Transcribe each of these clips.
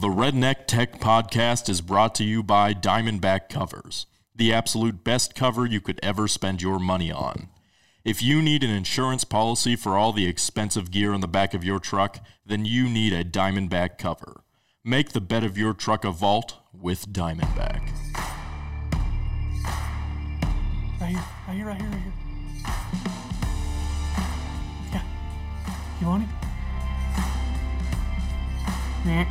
The Redneck Tech Podcast is brought to you by Diamondback Covers, the absolute best cover you could ever spend your money on. If you need an insurance policy for all the expensive gear on the back of your truck, then you need a Diamondback cover. Make the bed of your truck a vault with Diamondback. Right here. Yeah. You want it? Nah.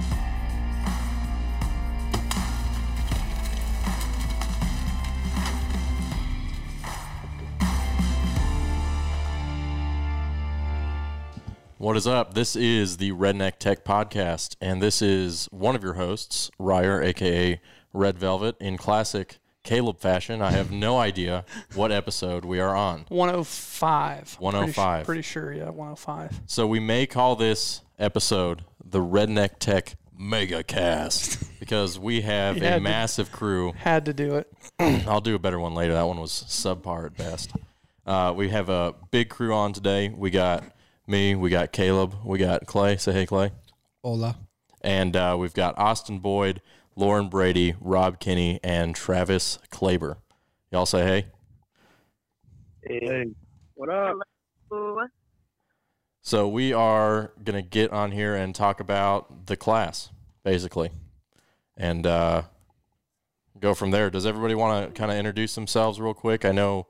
What is up? This is the Redneck Tech Podcast, and this is one of your hosts, Ryer, a.k.a. Red Velvet, in classic Caleb fashion. I have no idea what episode we are on. 105. 105. Pretty sure, yeah, 105. So we may call this episode the Redneck Tech Mega Cast, because we have a massive crew. Had to do it. I'll do a better one later. That one was subpar at best. We have a big crew on today. We got me, we got Caleb, we got Clay. Say hey, Clay. Hola. And we've got Austin Boyd, Lauren Brady, Rob Kinney, and Travis Klaber. Y'all say hey. Hey. What up? Hello. So we are going to get on here and talk about the class, basically, and go from there. Does everybody want to kind of introduce themselves real quick? I know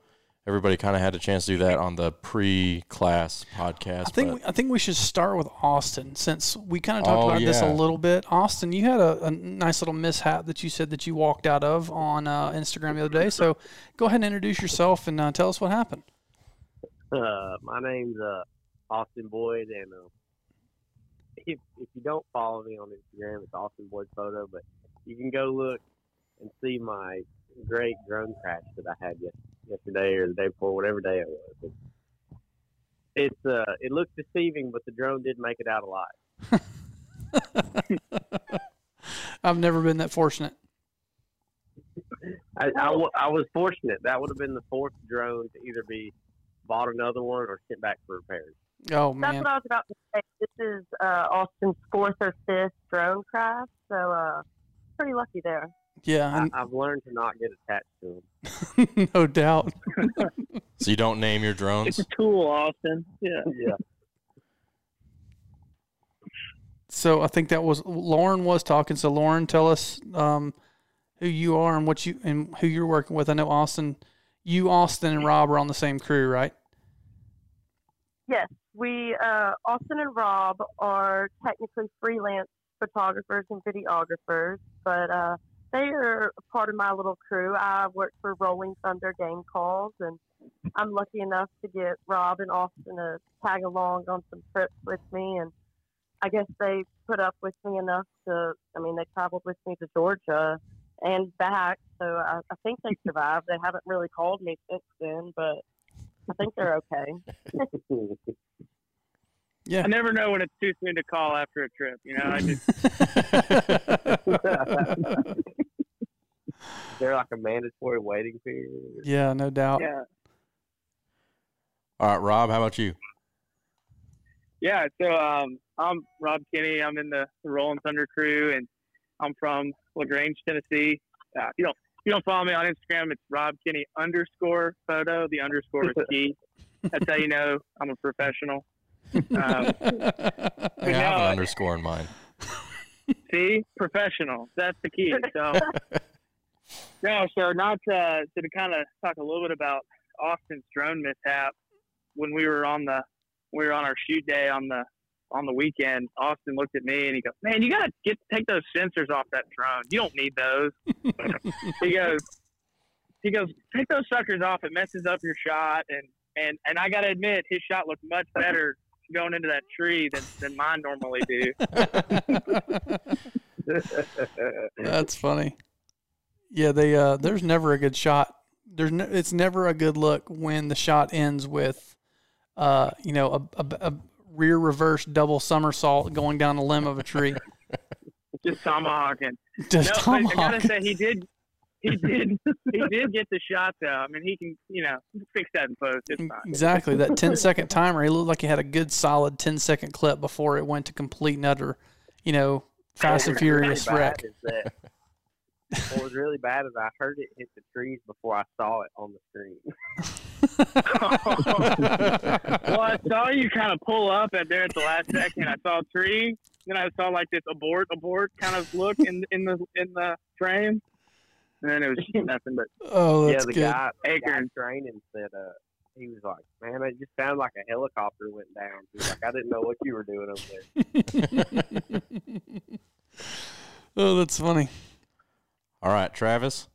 everybody kind of had a chance to do that on the pre-class podcast. I think we should start with Austin, since we kind of talked about this a little bit. Austin, you had a nice little mishap that you said that you walked out of on Instagram the other day. So go ahead and introduce yourself and tell us what happened. My name's Austin Boyd, and if you don't follow me on Instagram, it's Austin Boyd Photo, but you can go look and see my great drone crash that I had yesterday or the day before, whatever day it was. It looked deceiving, but the drone did make it out alive. I've never been that fortunate. I was fortunate. That would have been the fourth drone to either be bought another one or sent back for repairs. Oh, man. That's what I was about to say. This is Austin's fourth or fifth drone crash, so pretty lucky there. Yeah, I've learned to not get attached to them. No doubt. So you don't name your drones? It's a tool, Austin. Yeah. So I think that was Lauren was talking. So Lauren, tell us who you are and who you're working with. I know Austin and Rob are on the same crew, right? Yes, we Austin and Rob are technically freelance photographers and videographers, but they are a part of my little crew. I work for Rolling Thunder Game Calls, and I'm lucky enough to get Rob and Austin to tag along on some trips with me, and I guess they put up with me enough to, they traveled with me to Georgia and back, so I think they survived. They haven't really called me since then, but I think they're okay. Yeah. I never know when it's too soon to call after a trip, I just... They're like a mandatory waiting period. Yeah, no doubt. Yeah. All right, Rob, how about you? Yeah, so I'm Rob Kinney. I'm in the Rolling Thunder crew, and I'm from LaGrange, Tennessee. If you don't follow me on Instagram, it's Rob Kinney _photo. The underscore is key. That's how you know I'm a professional. I have an underscore in mine. See, professional. That's the key. So. So to kind of talk a little bit about Austin's drone mishap. When we were on our shoot day on the weekend, Austin looked at me and he goes, "Man, you gotta take those sensors off that drone. You don't need those." He goes, "Take those suckers off. It messes up your shot." And I gotta admit, his shot looked much better going into that tree than mine normally do. That's funny. Yeah, they there's never a good shot. It's never a good look when the shot ends with a rear reverse double somersault going down the limb of a tree. Just tomahawking. But I gotta say, he did get the shot though. He can fix that in post. It's fine. Exactly. That 10-second timer, he looked like he had a good solid 10-second clip before it went to complete and utter Fast and Furious wreck. What was really bad is I heard it hit the trees before I saw it on the screen. Well, I saw you kind of pull up at there at the last second. I saw a tree, then I saw like this abort kind of look in the frame, and then it was nothing but guy Acorn training said he was like, man, it just sounded like a helicopter went down. He was like, I didn't know what you were doing over there. Oh, that's funny. All right, Travis.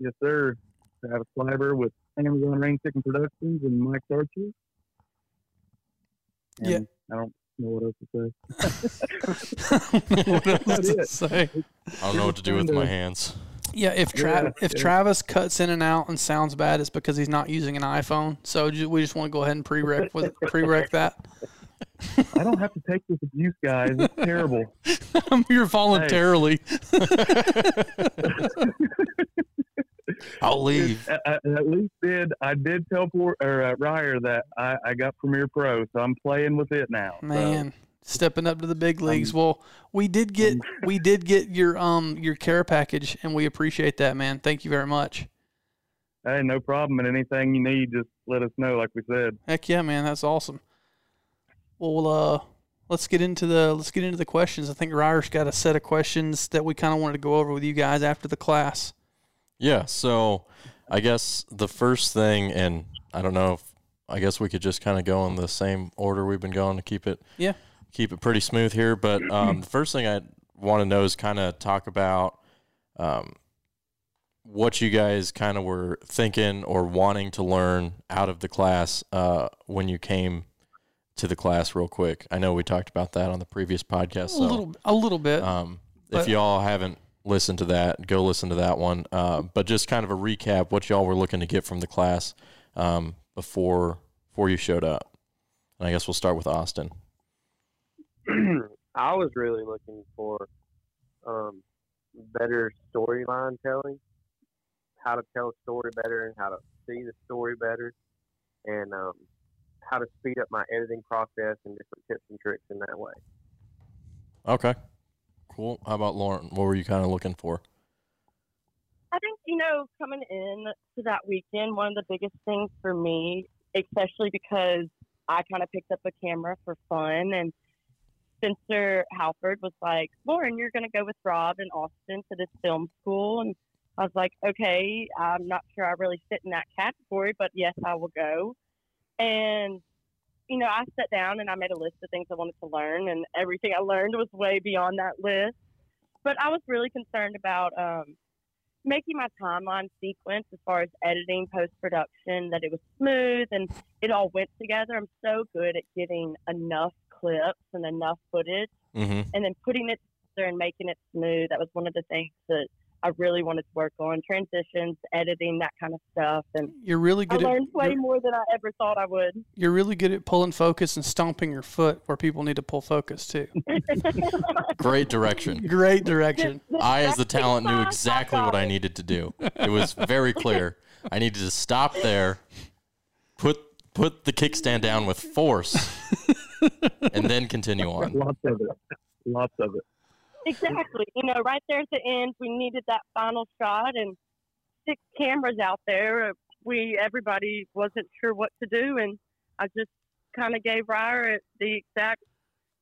Yes, sir. Travis Sliber with Animal Gun Rain Chicken Productions and Mike Archie. And yeah. I don't know what else to say. I don't know what to do with my hands. Yeah, if Travis cuts in and out and sounds bad, it's because he's not using an iPhone. So we just want to go ahead and pre-rec that. I don't have to take this abuse, guys. It's terrible. I'm here voluntarily. I'll leave. I did tell Ryer that I got Premiere Pro, so I'm playing with it now. Man, stepping up to the big leagues. Well, we did get your care package, and we appreciate that, man. Thank you very much. Hey, no problem. And anything you need, just let us know, like we said. Heck yeah, man. That's awesome. Well, let's get into the questions. I think Ryer's got a set of questions that we kind of wanted to go over with you guys after the class. Yeah, so I guess the first thing, and I don't know, I guess we could just kind of go in the same order we've been going to keep it pretty smooth here. But the first thing I want to know is kind of talk about what you guys kind of were thinking or wanting to learn out of the class when you came to the class real quick. I know we talked about that on the previous podcast. So, a little bit. If y'all haven't listened to that, go listen to that one. But just kind of a recap, what y'all were looking to get from the class before you showed up. And I guess we'll start with Austin. I was really looking for better storyline telling, how to tell a story better and how to see the story better. And, how to speed up my editing process and different tips and tricks in that way. Okay, cool. How about Lauren? What were you kind of looking for? I think, coming in to that weekend, one of the biggest things for me, especially because I kind of picked up a camera for fun, and Spencer Halford was like, Lauren, you're going to go with Rob and Austin to this film school. And I was like, okay, I'm not sure I really fit in that category, but yes, I will go. And, I sat down and I made a list of things I wanted to learn, and everything I learned was way beyond that list. But I was really concerned about making my timeline sequence as far as editing, post-production, that it was smooth and it all went together. I'm so good at getting enough clips and enough footage and then putting it together and making it smooth. That was one of the things that I really wanted to work on, transitions, editing, that kind of stuff. And you're really good. I learned way more than I ever thought I would. You're really good at pulling focus and stomping your foot where people need to pull focus too. Great direction. Great direction. I, as the talent, knew exactly what I needed to do. It was very clear. I needed to stop there, put the kickstand down with force, and then continue on. Lots of it. Lots of it. Exactly. Right there at the end, we needed that final shot, and 6 cameras out there. Everybody wasn't sure what to do, and I just kind of gave Ryer the exact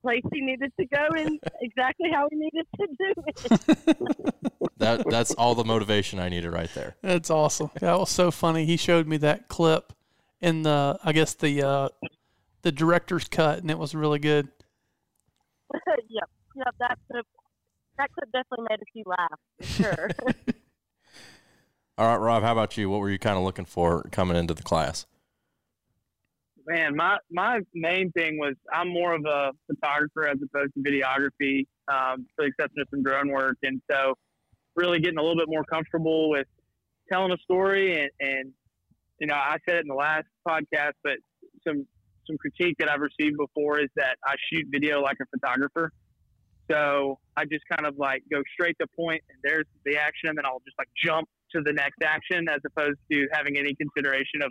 place he needed to go and exactly how he needed to do it. That's all the motivation I needed right there. That's awesome. That was so funny. He showed me that clip in the, I guess, the director's cut, and it was really good. Yep, that clip. That clip definitely made a few laughs, for sure. All right, Rob, how about you? What were you kind of looking for coming into the class? Man, my main thing was I'm more of a photographer as opposed to videography, for the exception of some drone work. And so really getting a little bit more comfortable with telling a story. And I said it in the last podcast, but some critique that I've received before is that I shoot video like a photographer. So I just kind of like go straight to point, and there's the action, and then I'll just like jump to the next action as opposed to having any consideration of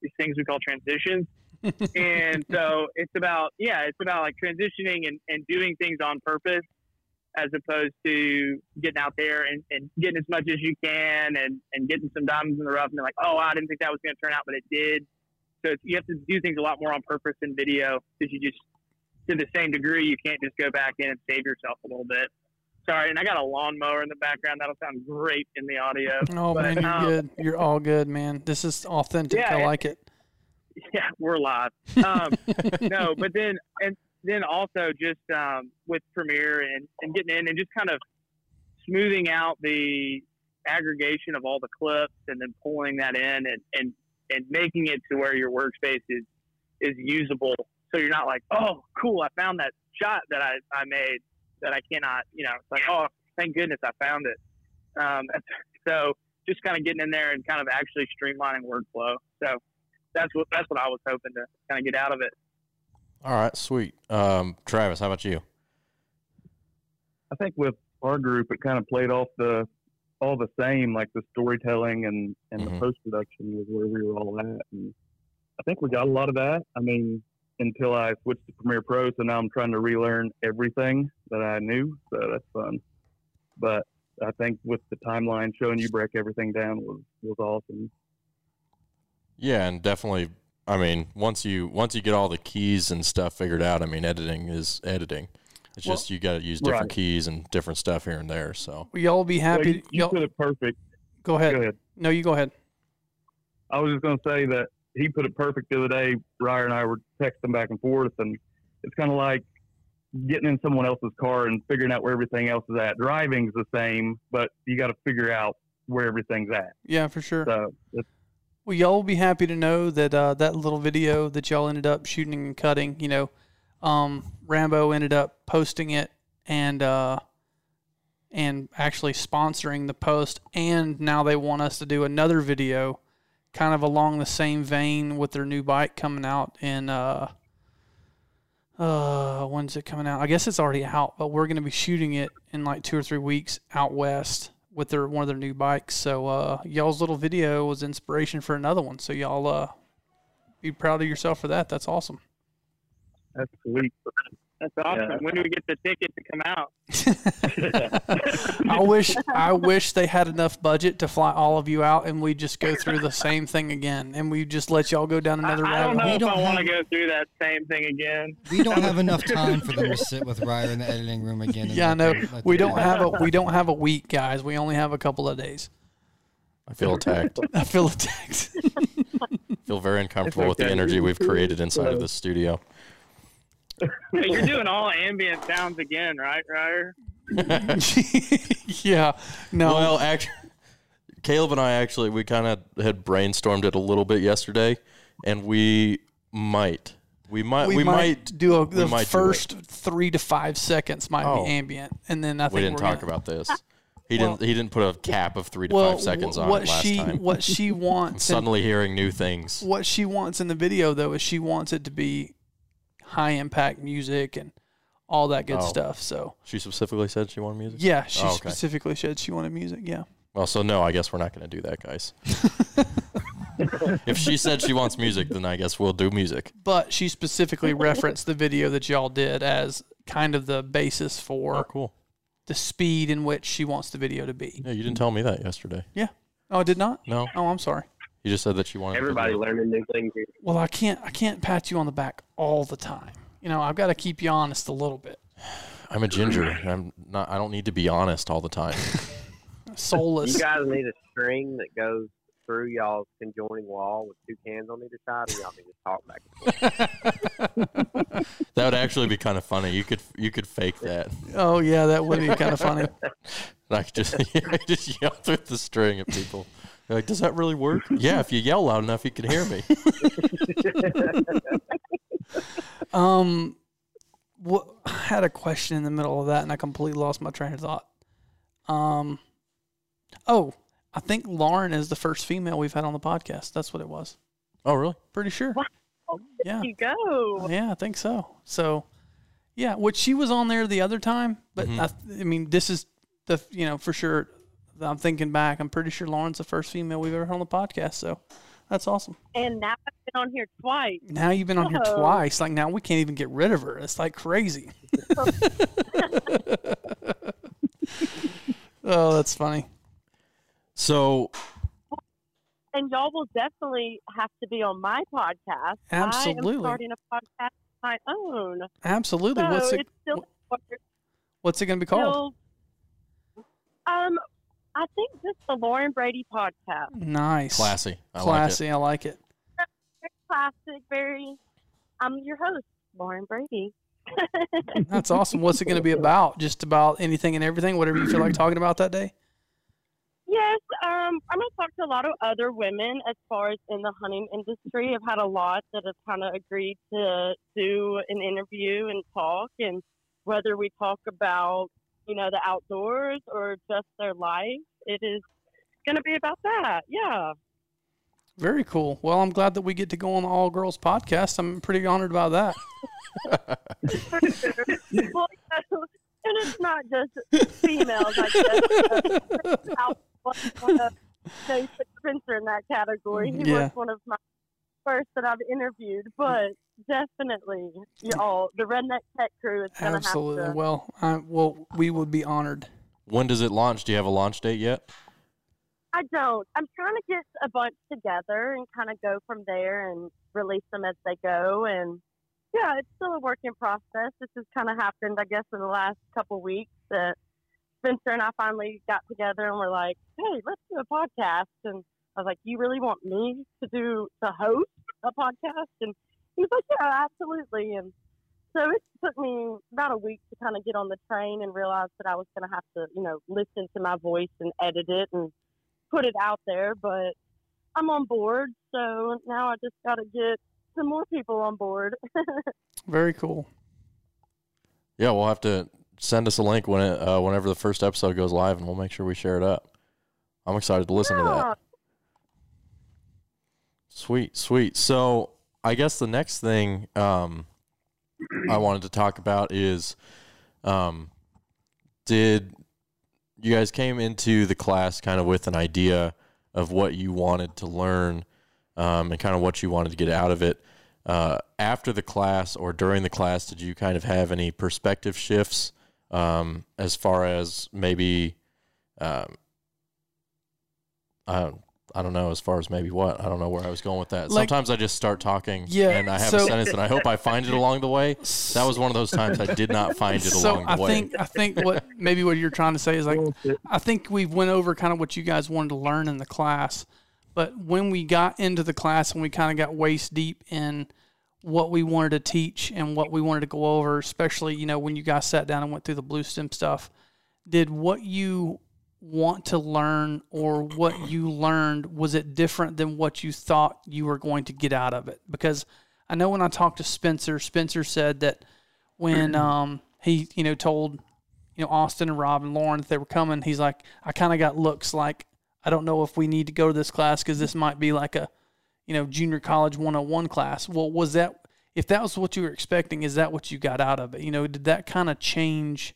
these things we call transitions. And so it's about, yeah, it's about like transitioning and doing things on purpose as opposed to getting out there and getting as much as you can and getting some diamonds in the rough. And they're like, oh, I didn't think that was going to turn out, but it did. So it's, you have to do things a lot more on purpose in video because you just, to the same degree, you can't just go back in and save yourself a little bit. Sorry, and I got a lawnmower in the background. That'll sound great in the audio. Oh, but, man, you're good. You're all good, man. This is authentic. Yeah, I like it. Yeah, we're live. No, but then and then also just with Premiere and getting in and just kind of smoothing out the aggregation of all the clips and then pulling that in and making it to where your workspace is usable. So you're not like, oh, cool, I found that shot that I made that I cannot, you know, it's like, oh, thank goodness I found it. So just kind of getting in there and kind of actually streamlining workflow. So that's what I was hoping to kind of get out of it. All right, sweet. Travis, how about you? I think with our group, it kind of played off all the same, like the storytelling and the post-production was where we were all at. And I think we got a lot of that. I mean, until I switched to Premiere Pro, so now I'm trying to relearn everything that I knew, so that's fun. But I think with the timeline, showing you break everything down was awesome. Yeah, and definitely, I mean, once you get all the keys and stuff figured out, I mean, editing is editing. It's just you got to use different keys and different stuff here and there. So we all be happy. So you put it perfect. Go ahead. No, you go ahead. I was just going to say that he put it perfect the other day. Ryer and I were texting back and forth, and it's kind of like getting in someone else's car and figuring out where everything else is at. Driving's the same, but you got to figure out where everything's at. Yeah, for sure. So well, y'all will be happy to know that that little video that y'all ended up shooting and cutting, you know, Rambo ended up posting it and actually sponsoring the post, and now they want us to do another video kind of along the same vein with their new bike coming out in when's it coming out? I guess it's already out, but we're going to be shooting it in like 2 or 3 weeks out west with one of their new bikes. So y'all's little video was inspiration for another one, so y'all be proud of yourself for that. That's awesome. That's sweet. That's awesome. Yeah. When do we get the ticket to come out? I wish they had enough budget to fly all of you out and we just go through the same thing again and we just let y'all go down another rabbit hole. I don't know if I want to go through that same thing again. We don't have enough time for them to sit with Ryer in the editing room again. Yeah, I know. We don't have a week, guys. We only have a couple of days. I feel attacked. I feel very uncomfortable with the energy we've created inside of this studio. Hey, you're doing all ambient sounds again, right, Ryer? Yeah. No. Well, actually, Caleb and I we kind of had brainstormed it a little bit yesterday, and we might do the first 3 to 5 seconds might be ambient, and then I think we didn't talk about this. He didn't put a cap of 3 to 5 seconds on it last time. What she wants. I'm suddenly hearing new things. What she wants in the video though is she wants it to be high impact music and all that good stuff. So she specifically said she wanted music. Yeah, she specifically said she wanted music. Yeah. Well, so no, I guess we're not going to do that, guys. If she said she wants music, then I guess we'll do music. But she specifically referenced the video that y'all did as kind of the basis for the speed in which she wants the video to be. Yeah, you didn't tell me that yesterday. Yeah. Oh, I did not? No. Oh, I'm sorry. You just said that you wanted everybody learning new things. Well, I can't pat you on the back all the time. You know, I've got to keep you honest a little bit. I'm a ginger. I don't need to be honest all the time. Soulless. You guys need a string that goes through y'all's conjoining wall with two cans on either side, and y'all need to talk back and forth. That would actually be kind of funny. You could fake that. Oh yeah, that would be kind of funny. Like just yell through the string at people. You're like, does that really work? Yeah, if you yell loud enough, you can hear me. I had a question in the middle of that, and I completely lost my train of thought. I think Lauren is the first female we've had on the podcast. That's what it was. Oh, really? Pretty sure. Wow. Yeah. There you go. Yeah, I think so. So, yeah, she was on there the other time, but I mean, this is the for sure. I'm thinking back. I'm pretty sure Lauren's the first female we've ever had on the podcast. So That's awesome. And now I've been on here twice. Now you've been on here twice. Like, now we can't even get rid of her. It's like crazy. Oh, that's funny. So. And y'all will definitely have to be on my podcast. Absolutely. I am starting a podcast of my own. Absolutely. So what's it going to be called? I think just the Lauren Brady podcast. Nice. Classy. Classy. I like it. Very classic. Very. I'm your host, Lauren Brady. That's awesome. What's it going to be about? Just about anything and everything, whatever you feel like talking about that day? Yes. I'm going to talk to a lot of other women as far as in the hunting industry. I've had a lot that have kind of agreed to do an interview and talk, and whether we talk about, you know, the outdoors or just their life. It is going to be about that. Yeah. Very cool. Well, I'm glad that we get to go on the All Girls podcast. I'm pretty honored by that. For sure. Well, and it's not just females, I guess. Jason Spencer in that category. He was one of my first that I've interviewed, but definitely, y'all, the Redneck Tech crew is going to have to. Absolutely. Well, we would be honored. When does it launch? Do you have a launch date yet? I don't. I'm trying to get a bunch together and kind of go from there and release them as they go. And, yeah, it's still a work in process. This has kind of happened, I guess, in the last couple weeks that Spencer and I finally got together and we're like, hey, let's do a podcast. And I was like, you really want me to host a podcast? And he was like, yeah, absolutely. And so it took me about a week to kind of get on the train and realize that I was going to have to, you know, listen to my voice and edit it and put it out there. But I'm on board. So now I just got to get some more people on board. Very cool. Yeah, we'll have to send us a link when it, whenever the first episode goes live, and we'll make sure we share it up. I'm excited to listen to that. Sweet, sweet. So I guess the next thing I wanted to talk about is did you guys came into the class kind of with an idea of what you wanted to learn and kind of what you wanted to get out of it? After the class or during the class, did you kind of have any perspective shifts as far as maybe I don't know, as far as maybe what? I don't know where I was going with that. Like, sometimes I just start talking and I have a sentence and I hope I find it along the way. That was one of those times I did not find it along the way. I think what you're trying to say is, like, I think we went over kind of what you guys wanted to learn in the class, but when we got into the class and we kind of got waist deep in what we wanted to teach and what we wanted to go over, especially, you know, when you guys sat down and went through the Blue Stem stuff, did what you want to learn or what you learned, was it different than what you thought you were going to get out of it? Because I know when I talked to Spencer, Spencer said that when he, you know, told, you know, Austin and Rob and Lauren that they were coming, he's like, I kind of got looks like, I don't know if we need to go to this class because this might be like a, you know, junior college 101 class. Well, was that, if that was what you were expecting, is that what you got out of it? You know, did that kind of change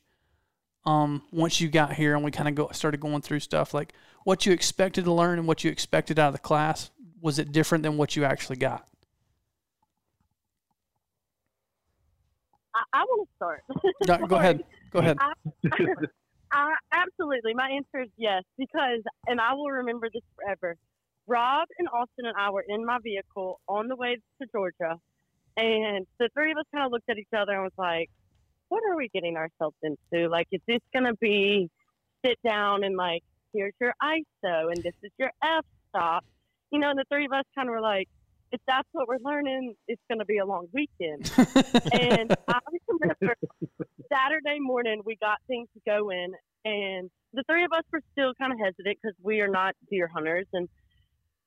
once you got here and we kind of started going through stuff, like what you expected to learn and what you expected out of the class, was it different than what you actually got? I want to start. No, go ahead. Go ahead. I absolutely. My answer is yes, because, and I will remember this forever. Rob and Austin and I were in my vehicle on the way to Georgia, and the three of us kind of looked at each other and was like, what are we getting ourselves into? Like, is this going to be sit down and, like, here's your ISO and this is your f-stop? You know, and the three of us kind of were like, if that's what we're learning, it's going to be a long weekend. And I remember Saturday morning we got things to go in, and the three of us were still kind of hesitant because we are not deer hunters.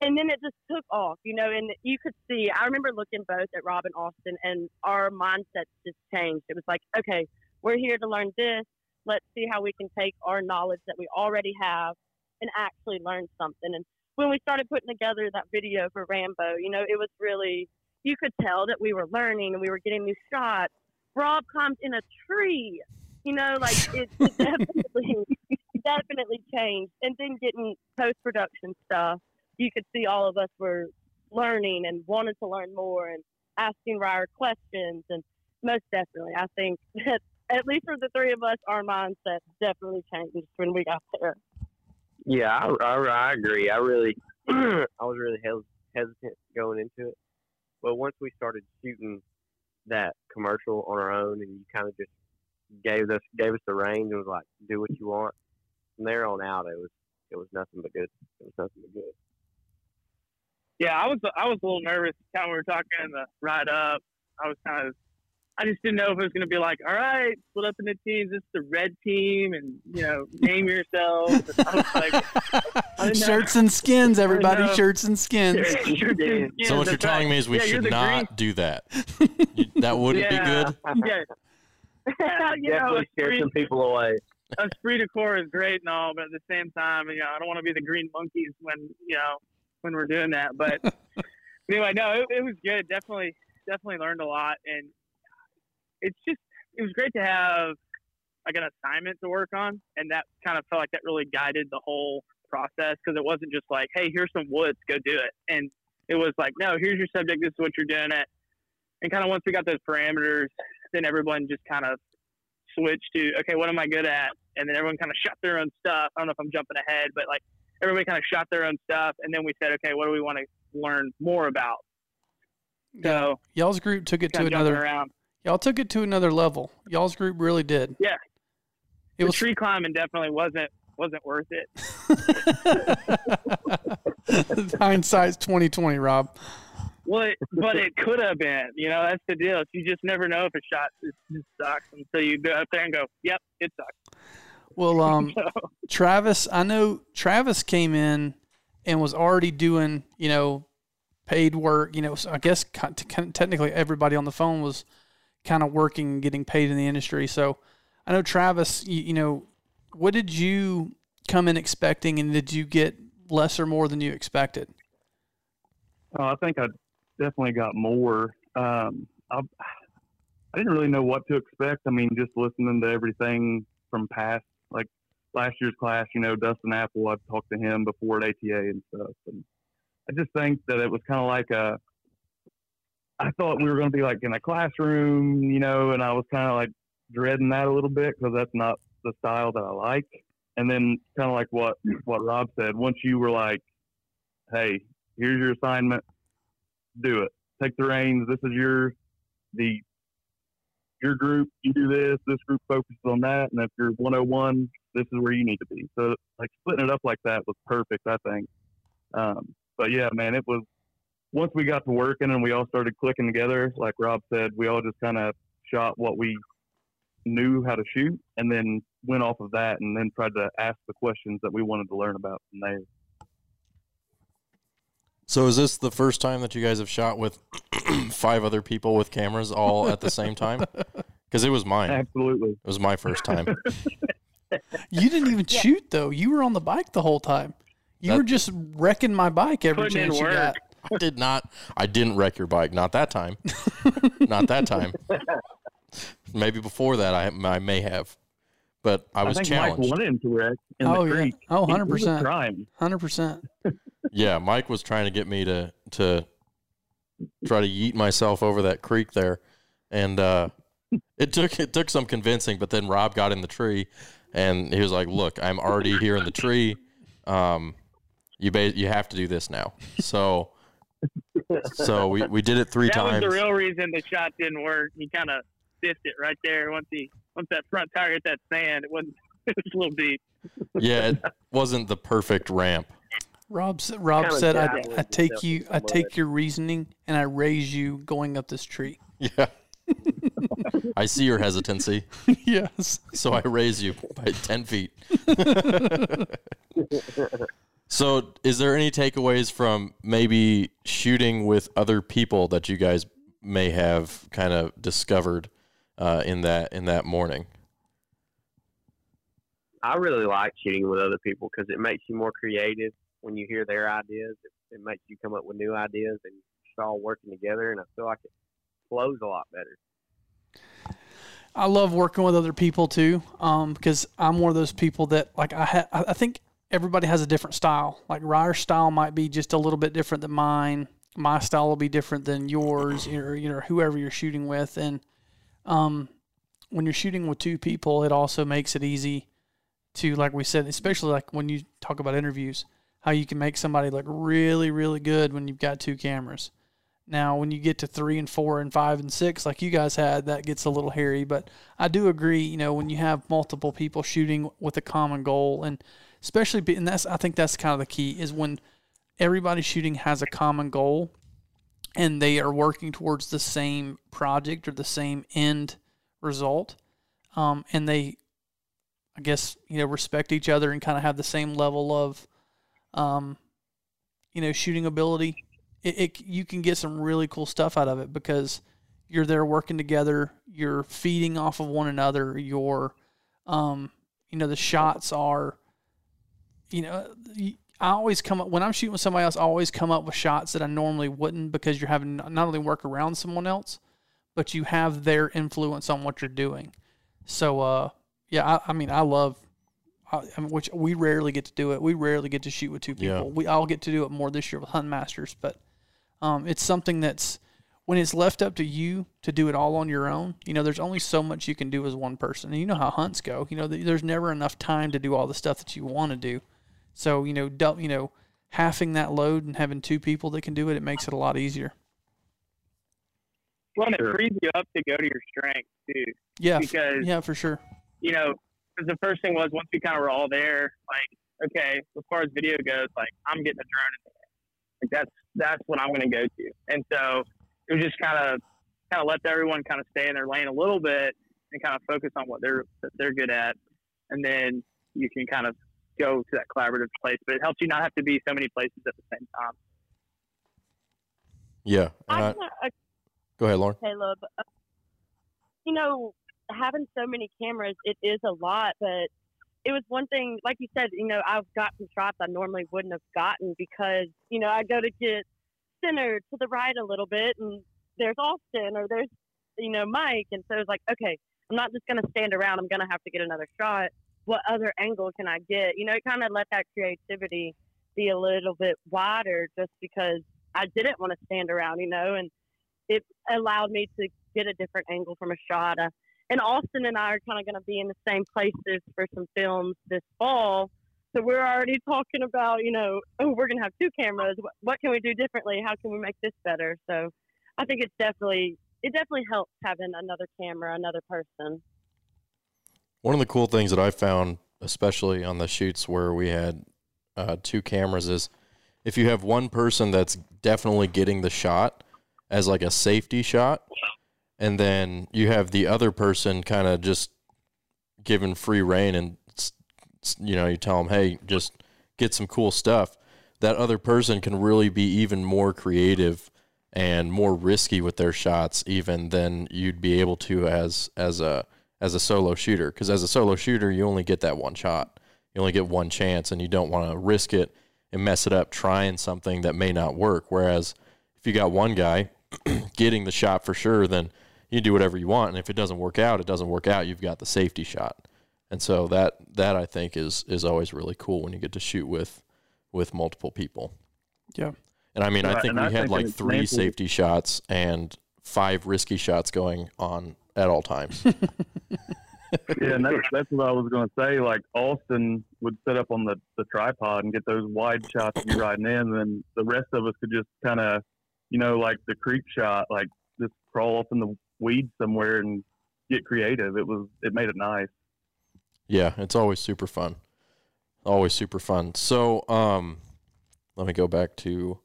And then it just took off, you know, and you could see, I remember looking both at Rob and Austin, and our mindsets just changed. It was like, okay, we're here to learn this. Let's see how we can take our knowledge that we already have and actually learn something. And when we started putting together that video for Rambo, you know, it was really, you could tell that we were learning and we were getting new shots. Rob climbed in a tree, you know, like it definitely changed. And then getting post-production stuff, you could see all of us were learning and wanted to learn more and asking Ryer questions. And most definitely, I think that at least for the three of us, our mindset definitely changed when we got there. Yeah, I agree. I really, I was really hesitant going into it. But once we started shooting that commercial on our own and you kind of just gave us the reins and was like, do what you want. From there on out, it was nothing but good. It was nothing but good. Yeah, I was a little nervous kind of when we were talking the ride up. I just didn't know if it was going to be like, all right, split up into teams. This is the red team, and name yourself. I was like, shirts and skins, everybody. Shirts and skins. So what you're telling me is we should not do that. That wouldn't be good. Yeah, definitely scare some people away. Esprit de corps is great and all, but at the same time, I don't want to be the green monkeys when we're doing that. But anyway, no, it was good. Definitely learned a lot, and it was great to have like an assignment to work on, and that kind of felt like that really guided the whole process, because it wasn't just like, hey, here's some woods, go do it. And it was like, no, here's your subject, this is what you're doing it. And kind of once we got those parameters, then everyone just kind of switched to, okay, what am I good at? And then everyone kind of shot their own stuff. I don't know if I'm jumping ahead, but like everybody kind of shot their own stuff. And then we said, okay, what do we want to learn more about? So y'all's group took it to another. Y'all took it to another level. Y'all's group really did. Yeah, it was tree climbing. Definitely wasn't worth it. Hindsight's 20/20, Rob. Well, but it could have been. That's the deal. You just never know if a shot just sucks until you go up there and go, "Yep, it sucks." Well, Travis, I know Travis came in and was already doing, paid work. So I guess technically everybody on the phone was kind of working and getting paid in the industry. So I know Travis, what did you come in expecting, and did you get less or more than you expected? I think I definitely got more. I didn't really know what to expect. I mean, just listening to everything from past, like last year's class, Dustin Apple, I've talked to him before at ATA and stuff. And I just think that it was kind of like I thought we were going to be like in a classroom, and I was kind of like dreading that a little bit, because that's not the style that I like. And then kind of like what Rob said, once you were like, hey, here's your assignment, do it, take the reins. This is your group. You do this. This group focuses on that. And if you're 101, this is where you need to be. So like splitting it up like that was perfect, I think. But yeah, man, it was, once we got to working and we all started clicking together, like Rob said, we all just kind of shot what we knew how to shoot, and then went off of that, and then tried to ask the questions that we wanted to learn about from there. So is this the first time that you guys have shot with 5 other people with cameras all at the same time? Because it was mine. Absolutely. It was my first time. You didn't even shoot, though. You were on the bike the whole time. You were just wrecking my bike every chance you got. I didn't wreck your bike. Not that time. Not that time. Maybe before that I may have. But I was challenged. Mike wanted him to wreck in the creek. Yeah. Oh, 100%. 100%. Yeah, Mike was trying to get me to try to yeet myself over that creek there. And it took some convincing, but then Rob got in the tree and he was like, "Look, I'm already here in the tree. You have to do this now." So we did it 3 times. That was the real reason the shot didn't work. He kind of stiffed it right there. Once that front tire hit that sand, it was a little deep. Yeah, it wasn't the perfect ramp. Rob said, "I take your reasoning and I raise you going up this tree." Yeah. I see your hesitancy. Yes. So I raise you by 10 feet. So is there any takeaways from maybe shooting with other people that you guys may have kind of discovered in that morning? I really like shooting with other people because it makes you more creative. When you hear their ideas, it makes you come up with new ideas, and it's all working together, and I feel like it flows a lot better. I love working with other people too, because I'm one of those people that, like, I think everybody has a different style. Like Ryer's style might be just a little bit different than mine. my style will be different than yours, or whoever you're shooting with. And when you're shooting with two people, it also makes it easy to, like we said, especially like when you talk about interviews, how you can make somebody look really, really good when you've got two cameras. Now, when you get to 3 and 4 and 5 and 6, like you guys had, that gets a little hairy. But I do agree, when you have multiple people shooting with a common goal, and especially, and I think that's kind of the key, is when everybody shooting has a common goal and they are working towards the same project or the same end result, and they, I guess, respect each other and kind of have the same level of, shooting ability, you can get some really cool stuff out of it, because you're there working together, you're feeding off of one another, you're, the shots are, I always come up, when I'm shooting with somebody else, I always come up with shots that I normally wouldn't, because you're having not only work around someone else, but you have their influence on what you're doing. So, yeah, I love, which we rarely get to do it. We rarely get to shoot with two people. Yeah. I'll get to do it more this year with Hunt Masters, but it's something that's, when it's left up to you to do it all on your own, there's only so much you can do as one person. And you know how hunts go. There's never enough time to do all the stuff that you want to do. So, halving that load and having two people that can do it, it makes it a lot easier. Well, and it frees you up to go to your strength, too. Yeah, because, yeah, for sure. Because the first thing was, once we kind of were all there, like, okay, as far as video goes, like, I'm getting a drone in there. Like, that's what I'm going to go to. And so it was just kind of let everyone kind of stay in their lane a little bit and kind of focus on what they're good at. And then you can kind of go to that collaborative place. But it helps you not have to be so many places at the same time. Yeah. Go ahead, Lauren. Caleb, having so many cameras, it is a lot, but it was one thing, like you said, I've got some shots I normally wouldn't have gotten, because, I go to get centered to the right a little bit, and there's Austin, or there's, Mike, and so it's like, okay, I'm not just going to stand around, I'm going to have to get another shot. What other angle can I get? It kind of let that creativity be a little bit wider, just because I didn't want to stand around, and it allowed me to get a different angle from a shot. And Austin and I are kind of going to be in the same places for some films this fall. So we're already talking about, we're going to have two cameras. What can we do differently? How can we make this better? So I think it definitely helps having another camera, another person. One of the cool things that I found, especially on the shoots where we had two cameras, is if you have one person that's definitely getting the shot as like a safety shot, and then you have the other person kind of just given free rein, and, you tell them, hey, just get some cool stuff. That other person can really be even more creative and more risky with their shots even than you'd be able to as a solo shooter. Because as a solo shooter, you only get that one shot. You only get one chance, and you don't want to risk it and mess it up trying something that may not work. Whereas if you got one guy getting the shot for sure, then you do whatever you want. And if it doesn't work out, it doesn't work out. You've got the safety shot. And so that I think is always really cool when you get to shoot with multiple people. Yeah. And I mean, yeah, I think we had like 3 safety shots and 5 risky shots going on at all times. Yeah, and that's what I was going to say. Like, Austin would set up on the tripod and get those wide shots and be riding in, and then the rest of us could just kind of, like the creep shot, like just crawl up in the weeds somewhere and get creative. It made it nice. Yeah, it's always super fun. Always super fun. So let me go back to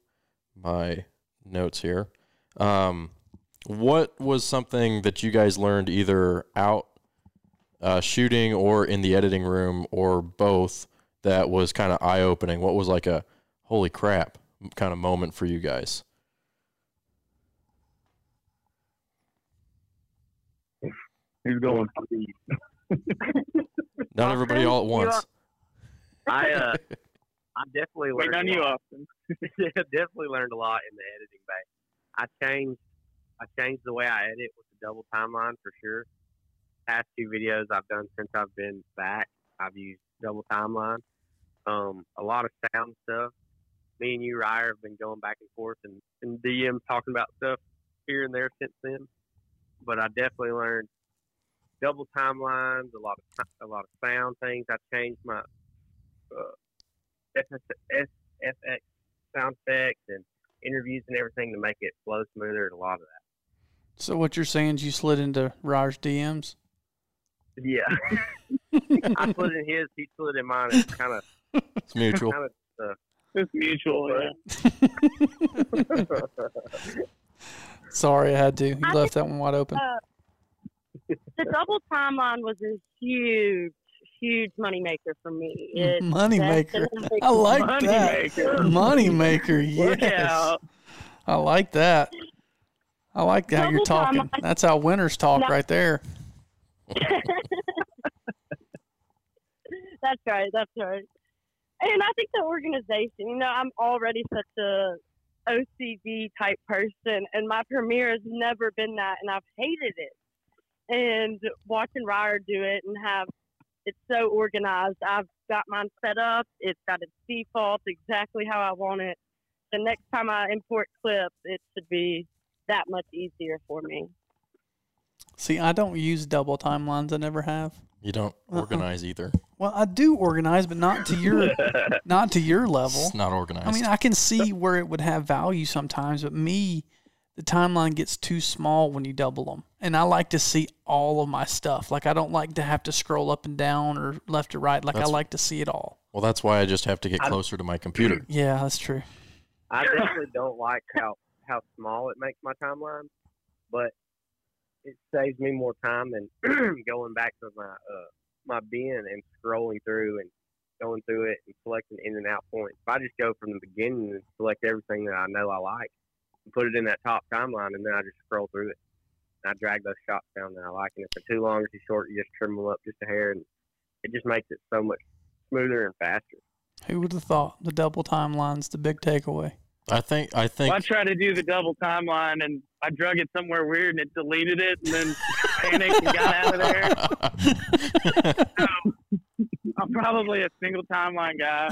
my notes here. What was something that you guys learned either out shooting or in the editing room or both that was kind of eye-opening? What was like a holy crap kind of moment for you guys? Who's going? Not everybody all at once. I definitely learned. Wait, you, Austin. Definitely learned a lot in the editing bay. I changed the way I edit with the double timeline for sure. Past 2 videos I've done since I've been back, I've used double timeline. A lot of sound stuff. me and you, Ryer, have been going back and forth and DMs talking about stuff here and there since then. But I definitely learned double timelines, a lot of sound things. I changed my FX sound effects and interviews and everything to make it flow smoother and a lot of that. So what you're saying is you slid into Ryer's DMs? Yeah. I slid in his, he slid in mine. It's kind of... It's mutual. Kind of, it's mutual, yeah. Sorry, I had to. You left that one wide open. The double timeline was a huge moneymaker for me. Moneymaker. I like that. Moneymaker, yes. I like that. I like how you're talking. Timeline. That's how winners talk right there. That's right. That's right. And I think the organization, you know, I'm already such a OCD type person, and my Premiere has never been that, and I've hated it. And watching Ryer do it and have it's so organized. I've got mine set up. It's got its default exactly how I want it. The next time I import clips, it should be that much easier for me. See, I don't use double timelines. I never have. You don't organize either. Well, I do organize, but not to your not to your level. It's not organized. I mean, I can see where it would have value sometimes, but me, the timeline gets too small when you double them. And I like to see all of my stuff. Like, I don't like to have to scroll up and down or left or right. Like, I like to see it all. Well, that's why I just have to get closer to my computer. Yeah, that's true. I definitely don't like how small it makes my timeline, but it saves me more time than going back to my my bin and scrolling through and going through it and selecting in and out points. If I just go from the beginning and select everything that I know I like and put it in that top timeline, and then I just scroll through it. And I drag those shots down that I like, and if they're too long or too short, you just trim them up just a hair, and it just makes it so much smoother and faster. Who would have thought the double timeline's the big takeaway? I think. Well, I tried to do the double timeline, and I drug it somewhere weird, and it deleted it, and then panicked and got out of there. So, I'm probably a single timeline guy.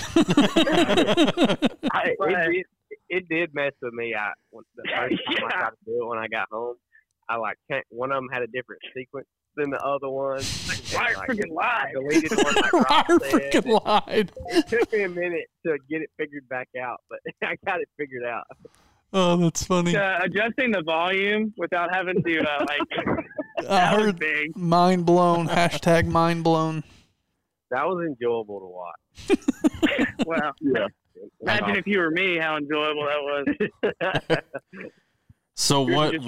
It did mess with me. The first time I got to do it when I got home, I like one of them had a different sequence than the other one. Ryer freaking lied. Deleted one. Ryer freaking lied. It took me a minute to get it figured back out, but I got it figured out. Oh, that's funny. Adjusting the volume without having to I heard big. Mind blown. Hashtag mind blown. That was enjoyable to watch. Wow. Yeah. Imagine if you were me, how enjoyable that was. So what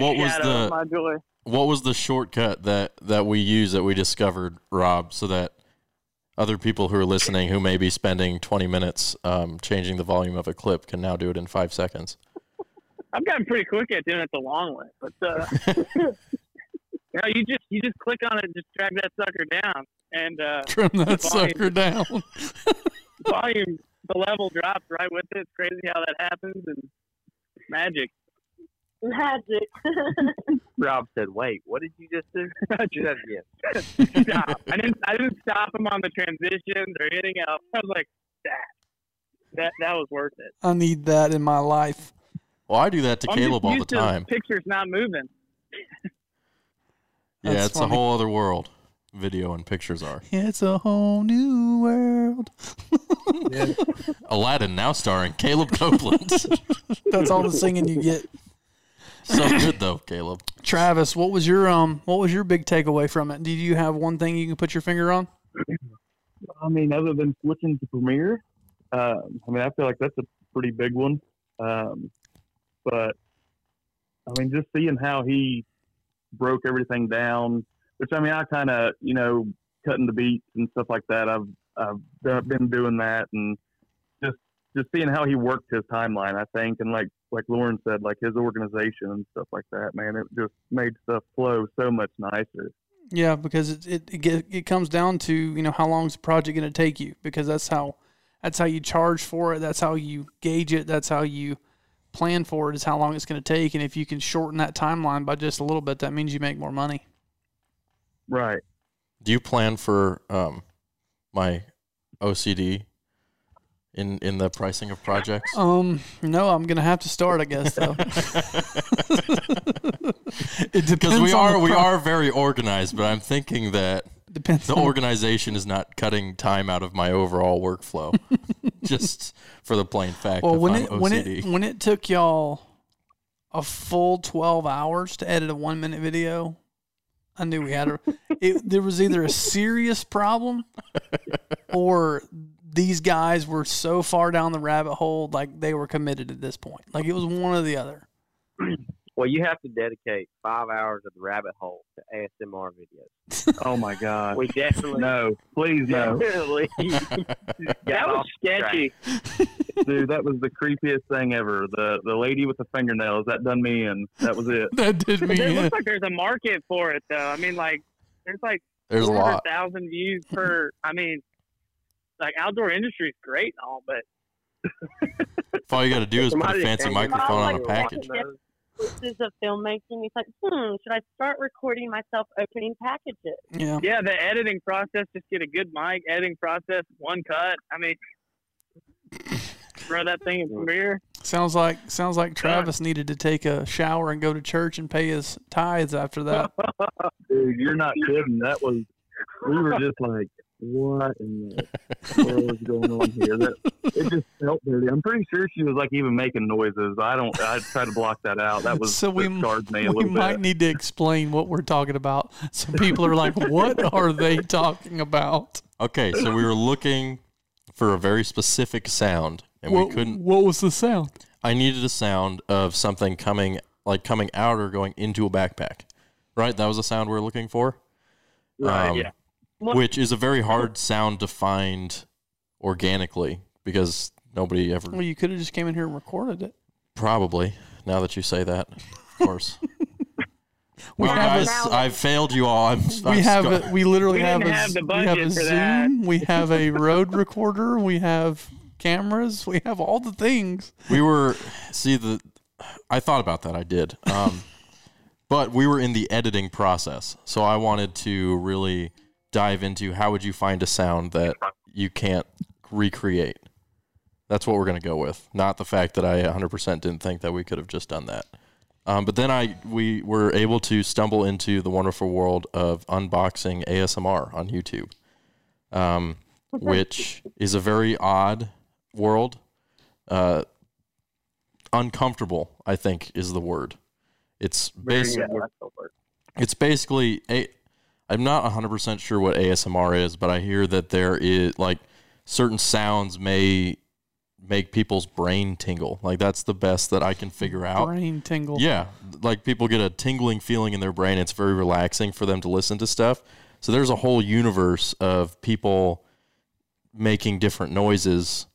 was the shortcut that we use that we discovered, Rob, so that other people who are listening who may be spending 20 minutes changing the volume of a clip can now do it in 5 seconds? I've gotten pretty quick at doing it the long way, but no, you just click on it and just drag that sucker down and trim that sucker down. Volume, the level drops right with it. It's crazy how that happens, and it's magic. Magic. Rob said, "Wait, what did you just do?" Stop. I didn't stop him on the transitions or anything else. I was like, that was worth it. I need that in my life. Well, I do that to Caleb all the time. Picture's not moving. Yeah, it's funny. A whole other world. Video and pictures are. It's a whole new world. Yeah. Aladdin, now starring Caleb Copeland. That's all the singing you get. So good though, Caleb. Travis, what was your big takeaway from it? Did you have one thing you can put your finger on? I mean, other than switching to Premiere, I mean, I feel like that's a pretty big one. But I mean, just seeing how he broke everything down, which I mean, I kind of, you know, cutting the beats and stuff like that. I've been doing that, and just seeing how he worked his timeline, I think, and like Lauren said, like his organization and stuff like that, man, it just made stuff flow so much nicer. Yeah, because it comes down to, you know, how long's the project going to take you, because that's how you charge for it, that's how you gauge it, that's how you plan for it, is how long it's going to take, and if you can shorten that timeline by just a little bit, that means you make more money. Right. Do you plan for my OCD in the pricing of projects? No, I'm gonna have to start, I guess, though. It depends. Because we are very organized, but I'm thinking that depends. The organization is not cutting time out of my overall workflow, just for the plain fact. Well, when it took y'all a full 12 hours to edit a 1-minute video, I knew we had there was either a serious problem or these guys were so far down the rabbit hole, like they were committed at this point. Like it was one or the other. Well, you have to dedicate 5 hours of the rabbit hole to ASMR videos. Oh my God. We definitely. No, please no. That was sketchy. Dude, that was the creepiest thing ever. The lady with the fingernails, that done me in. That was it. That did me in. It looks like there's a market for it, though. I mean, like, there's like 100,000 views per, I mean, like outdoor industry is great and all, but all you got to do is put a fancy microphone on a package. This is a filmmaking. It's like, should I start recording myself opening packages? Yeah. Yeah, the editing process. Just get a good mic. Editing process. One cut. I mean, throw that thing in Premiere. Sounds like Travis needed to take a shower and go to church and pay his tithes after that. Dude, you're not kidding. That was. We were just like, what in the world is going on here? It just felt dirty. I'm pretty sure she was like even making noises. I tried to block that out. That was so we might need to explain what we're talking about. So people are like, what are they talking about? Okay, so we were looking for a very specific sound, and we couldn't. What was the sound? I needed a sound of something coming out or going into a backpack. Right, that was the sound we were looking for. Right. Yeah. Which is a very hard sound to find organically because nobody ever... Well, you could have just came in here and recorded it. Probably, now that you say that, of course. Well, guys, I've failed you all. We literally have a Zoom. We have a road recorder. We have cameras. We have all the things. I thought about that. I did. But we were in the editing process, so I wanted to really... dive into how would you find a sound that you can't recreate. That's what we're going to go with, not the fact that I 100% didn't think that we could have just done that. But then we were able to stumble into the wonderful world of unboxing ASMR on YouTube, which is a very odd world. Uncomfortable, I think, is the word. It's basically... I'm not 100% sure what ASMR is, but I hear that there is, like, certain sounds may make people's brain tingle. Like, that's the best that I can figure out. Brain tingle. Yeah. Like, people get a tingling feeling in their brain. It's very relaxing for them to listen to stuff. So there's a whole universe of people making different noises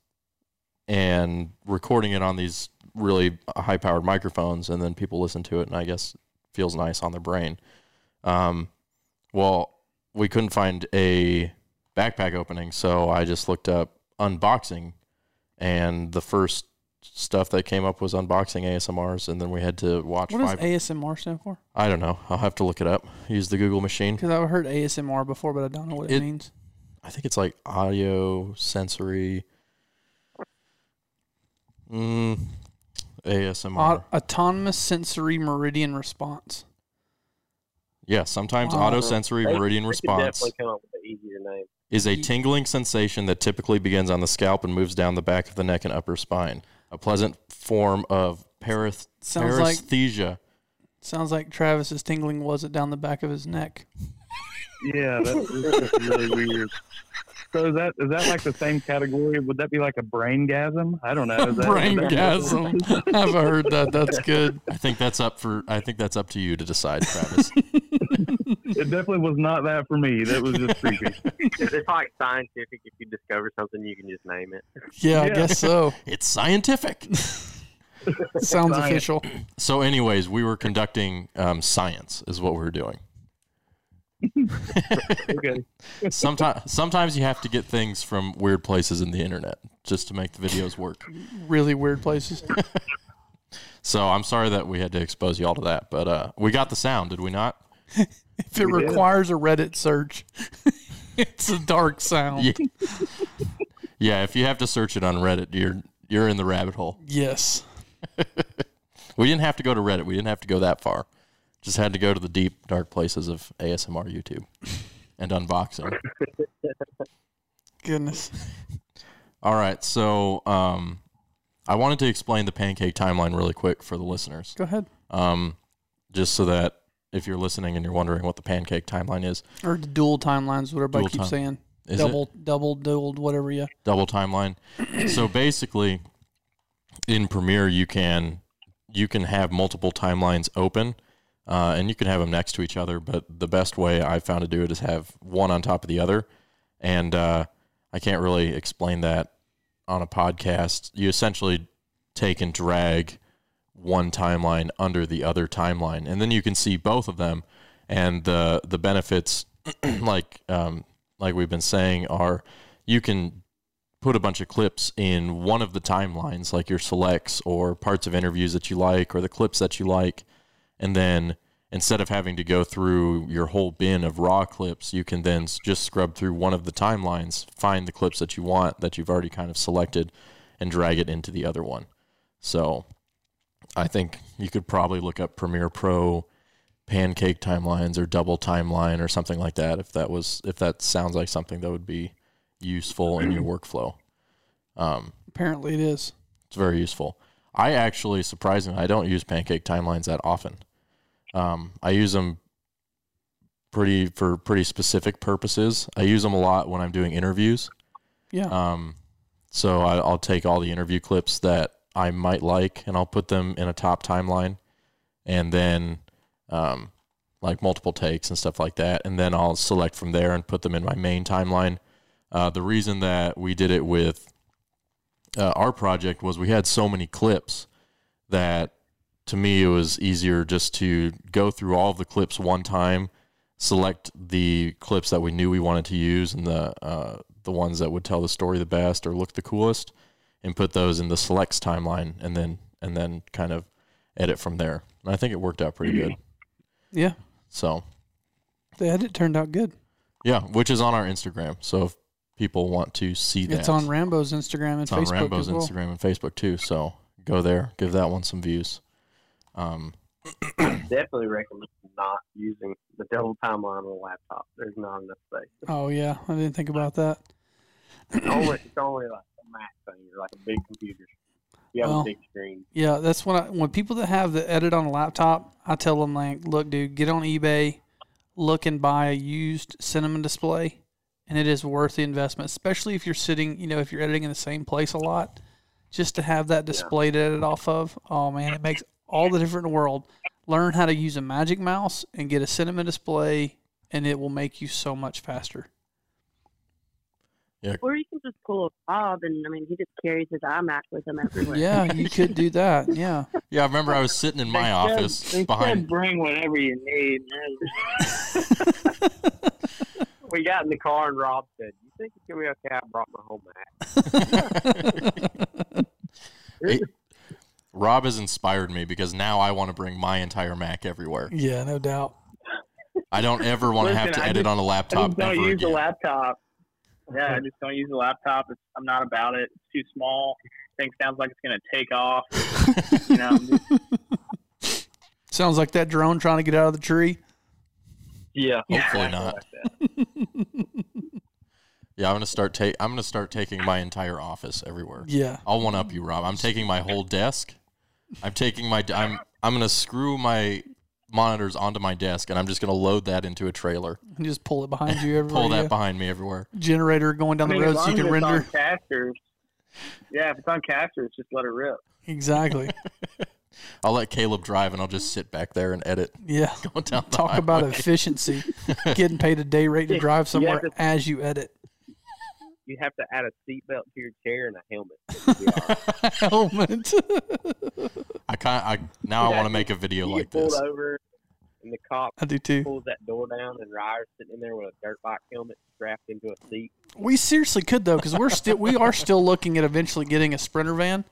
and recording it on these really high-powered microphones, and then people listen to it, and I guess it feels nice on their brain. Well, we couldn't find a backpack opening, so I just looked up unboxing, and the first stuff that came up was unboxing ASMRs, and then we had to watch. What does ASMR stand for? I don't know. I'll have to look it up. Use the Google machine. Because I've heard ASMR before, but I don't know what it means. I think it's like audio, sensory, ASMR. Autonomous Sensory Meridian Response. Yeah, sometimes autosensory meridian response is a tingling sensation that typically begins on the scalp and moves down the back of the neck and upper spine. A pleasant form of paresthesia. Sounds like Travis's tingling wasn't down the back of his neck. Yeah, that's really weird. So is that like the same category? Would that be like a braingasm? I don't know. Braingasm. I've heard that. That's good. I think that's up to you to decide, Travis. It definitely was not that for me. That was just freaky. It's like scientific. If you discover something, you can just name it. Yeah, I guess so. It's scientific. Sounds official. So anyways, we were conducting science is what we were doing. Okay. Sometimes you have to get things from weird places in the internet just to make the videos work. Really weird places. So I'm sorry that we had to expose you all to that, but we got the sound, did we not? If it requires a Reddit search, it's a dark sound. Yeah. Yeah, if you have to search it on Reddit, you're in the rabbit hole. Yes. We didn't have to go to Reddit. We didn't have to go that far. Just had to go to the deep, dark places of ASMR YouTube and unboxing. Goodness. All right, so I wanted to explain the pancake timeline really quick for the listeners. Go ahead. Just so that if you're listening and you're wondering what the pancake timeline is. Or the dual timelines, what everybody keeps saying. Is double, it? double, whatever, yeah. Double timeline. So basically, in Premiere, you can have multiple timelines open, and you can have them next to each other, but the best way I found to do it is have one on top of the other, and I can't really explain that on a podcast. You essentially take and drag one timeline under the other timeline, and then you can see both of them, and the benefits, like we've been saying, are you can put a bunch of clips in one of the timelines, like your selects or parts of interviews that you like or the clips that you like, and then instead of having to go through your whole bin of raw clips, you can then just scrub through one of the timelines, find the clips that you want that you've already kind of selected, and drag it into the other one. So I think you could probably look up Premiere Pro pancake timelines or double timeline or something like that if that sounds like something that would be useful in your workflow. Apparently it is. It's very useful. I actually, surprisingly, I don't use pancake timelines that often. I use them for pretty specific purposes. I use them a lot when I'm doing interviews. Yeah. So I'll take all the interview clips that I might like, and I'll put them in a top timeline, and then like multiple takes and stuff like that, and then I'll select from there and put them in my main timeline. The reason that we did it with our project was we had so many clips that to me it was easier just to go through all of the clips one time, select the clips that we knew we wanted to use and the ones that would tell the story the best or look the coolest, and put those in the selects timeline and then kind of edit from there. And I think it worked out pretty good. Yeah. So the edit turned out good. Yeah, which is on our Instagram. So if people want to see that, it's on Rambo's Instagram and Facebook as well. It's on Rambo's Instagram and Facebook too. So go there, give that one some views. I definitely recommend not using the double timeline on a laptop. There's not enough space. Oh yeah, I didn't think about that. It's only like a Mac thing, or like a big computer. Yeah, well, big screen. Yeah, that's when people that have the edit on a laptop, I tell them, like, look, dude, get on eBay, look and buy a used cinema display, and it is worth the investment, especially if you're sitting, if you're editing in the same place a lot, just to have that display to edit off of. Oh, man, it makes all the difference in the world. Learn how to use a Magic Mouse and get a cinema display, and it will make you so much faster. Yeah. Or you can just pull a Bob, and, he just carries his iMac with him everywhere. Yeah, you could do that, yeah. Yeah, I remember I was sitting in my office behind... They said bring whatever you need, man. We got in the car, and Rob said, you think it's going to be okay? I brought my whole Mac. Hey, Rob has inspired me, because now I want to bring my entire Mac everywhere. Yeah, no doubt. I don't ever want to have to edit on a laptop ever again. Don't use a laptop. Yeah, I just don't use the laptop. I'm not about it. It's too small. Thing sounds like it's going to take off. Sounds like that drone trying to get out of the tree. Yeah, hopefully not. Yeah, I'm going to start taking my entire office everywhere. Yeah. I'll one up you, Rob. I'm taking my whole desk. I'm going to screw my monitors onto my desk, and I'm just going to load that into a trailer and just pull it behind you everywhere. Pull that behind me everywhere. Generator going down the road so you can render. If it's on casters, just let it rip. Exactly. I'll let Caleb drive, and I'll just sit back there and edit. Yeah. Talk about efficiency. Getting paid a day rate to drive somewhere as you edit. You have to add a seatbelt to your chair and a helmet. Helmet. I want to make a video like this. Pulled over, and the cop pulls that door down, and Ryer's sitting in there with a dirt bike helmet strapped into a seat. We seriously could, though, because we are still looking at eventually getting a Sprinter van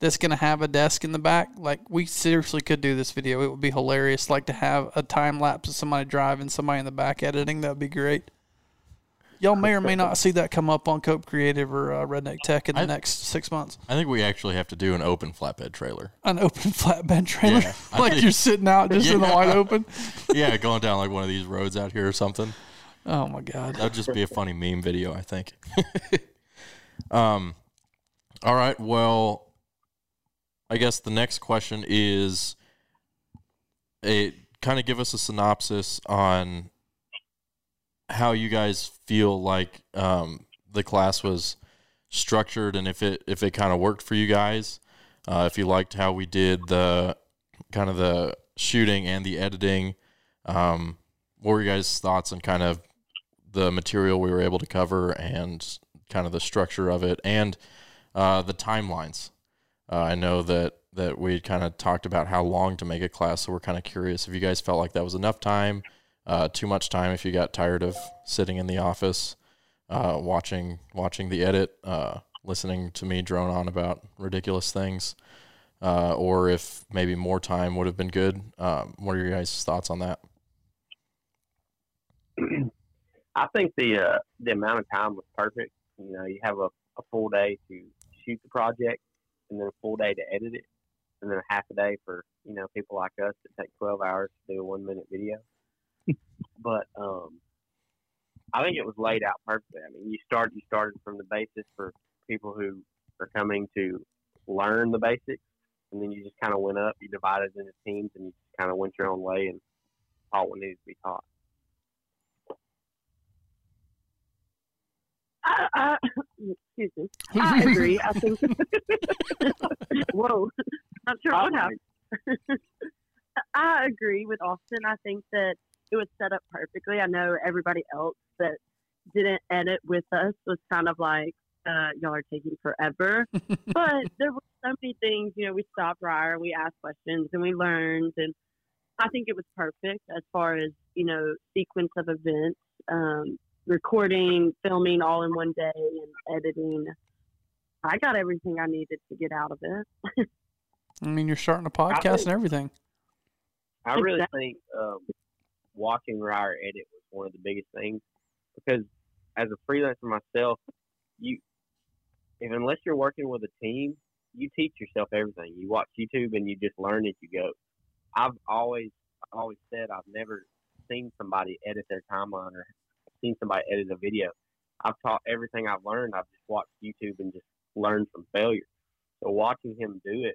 that's going to have a desk in the back. Like, we seriously could do this video. It would be hilarious. Like, to have a time lapse of somebody driving, somebody in the back editing. That would be great. y'all may or may not see that come up on Cope Creative or Redneck Tech in the next 6 months. I think we actually have to do an open flatbed trailer. An open flatbed trailer? Yeah, like you're sitting out just in the wide open? Yeah, going down like one of these roads out here or something. Oh, my God. That would just be a funny meme video, I think. All right, well, I guess the next question is kind of give us a synopsis on how you guys feel like the class was structured and if it kind of worked for you guys, if you liked how we did the kind of the shooting and the editing, what were you guys' thoughts on kind of the material we were able to cover and kind of the structure of it and the timelines. I know that we kind of talked about how long to make a class, so we're kind of curious if you guys felt like that was enough time, too much time if you got tired of sitting in the office, watching the edit, listening to me drone on about ridiculous things, or if maybe more time would have been good. What are your guys' thoughts on that? I think the amount of time was perfect. You know, you have a full day to shoot the project, and then a full day to edit it, and then a half a day for, you know, people like us that take 12 hours to do a 1-minute video. But I think it was laid out perfectly. I mean, you started from the basics for people who are coming to learn the basics, and then you just kind of went up, you divided into teams, and you just kind of went your own way and taught what needed to be taught. Excuse me. I agree. I think. Whoa, not sure what happened. I agree with Austin. I think that it was set up perfectly. I know everybody else that didn't edit with us was kind of like, y'all are taking forever. But there were so many things. You know, we stopped prior, we asked questions, and we learned. And I think it was perfect as far as, you know, sequence of events. Recording, filming all in one day, and editing. I got everything I needed to get out of it. I mean, you're starting a podcast and everything. I really think watching Ryer edit was one of the biggest things, because as a freelancer myself, unless you're working with a team, you teach yourself everything. You watch YouTube and you just learn as you go. I've always said I've never seen somebody edit their timeline or seen somebody edit a video. I've taught everything I've learned. I've just watched YouTube and just learned from failure. So watching him do it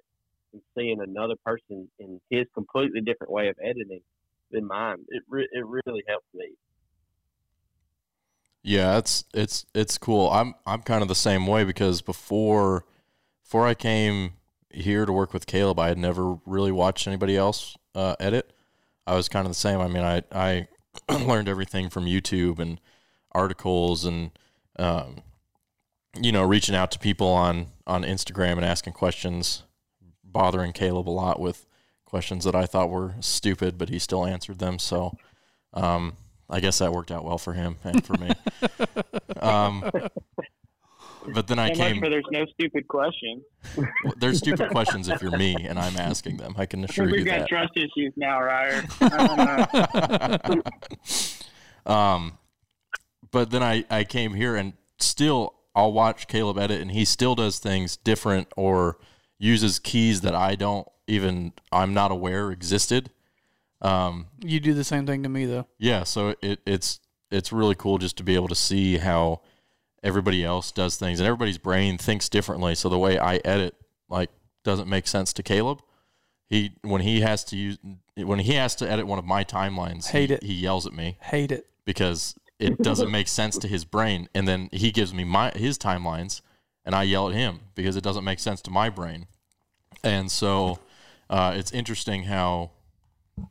and seeing another person in his completely different way of editing than mine, it really helped me. Yeah, it's cool. I'm kind of the same way, because before I came here to work with Caleb, I had never really watched anybody else edit. I was kind of the same. I mean, I learned everything from YouTube and articles and, you know, reaching out to people on Instagram and asking questions, bothering Caleb a lot with questions that I thought were stupid, but he still answered them. So, I guess that worked out well for him and for me. But then there's no stupid question. There's stupid questions if you're me and I'm asking them. I can assure you that. We've got trust issues now, Ryer. I don't know. But then I came here, and still I'll watch Caleb edit, and he still does things different or uses keys that I'm not aware existed. You do the same thing to me, though. Yeah, so it's really cool just to be able to see how everybody else does things, and everybody's brain thinks differently. So the way I edit, like, doesn't make sense to Caleb. When he has to edit one of my timelines, he yells at me. Hate it, because it doesn't make sense to his brain. And then he gives me his timelines, and I yell at him because it doesn't make sense to my brain. And so it's interesting how,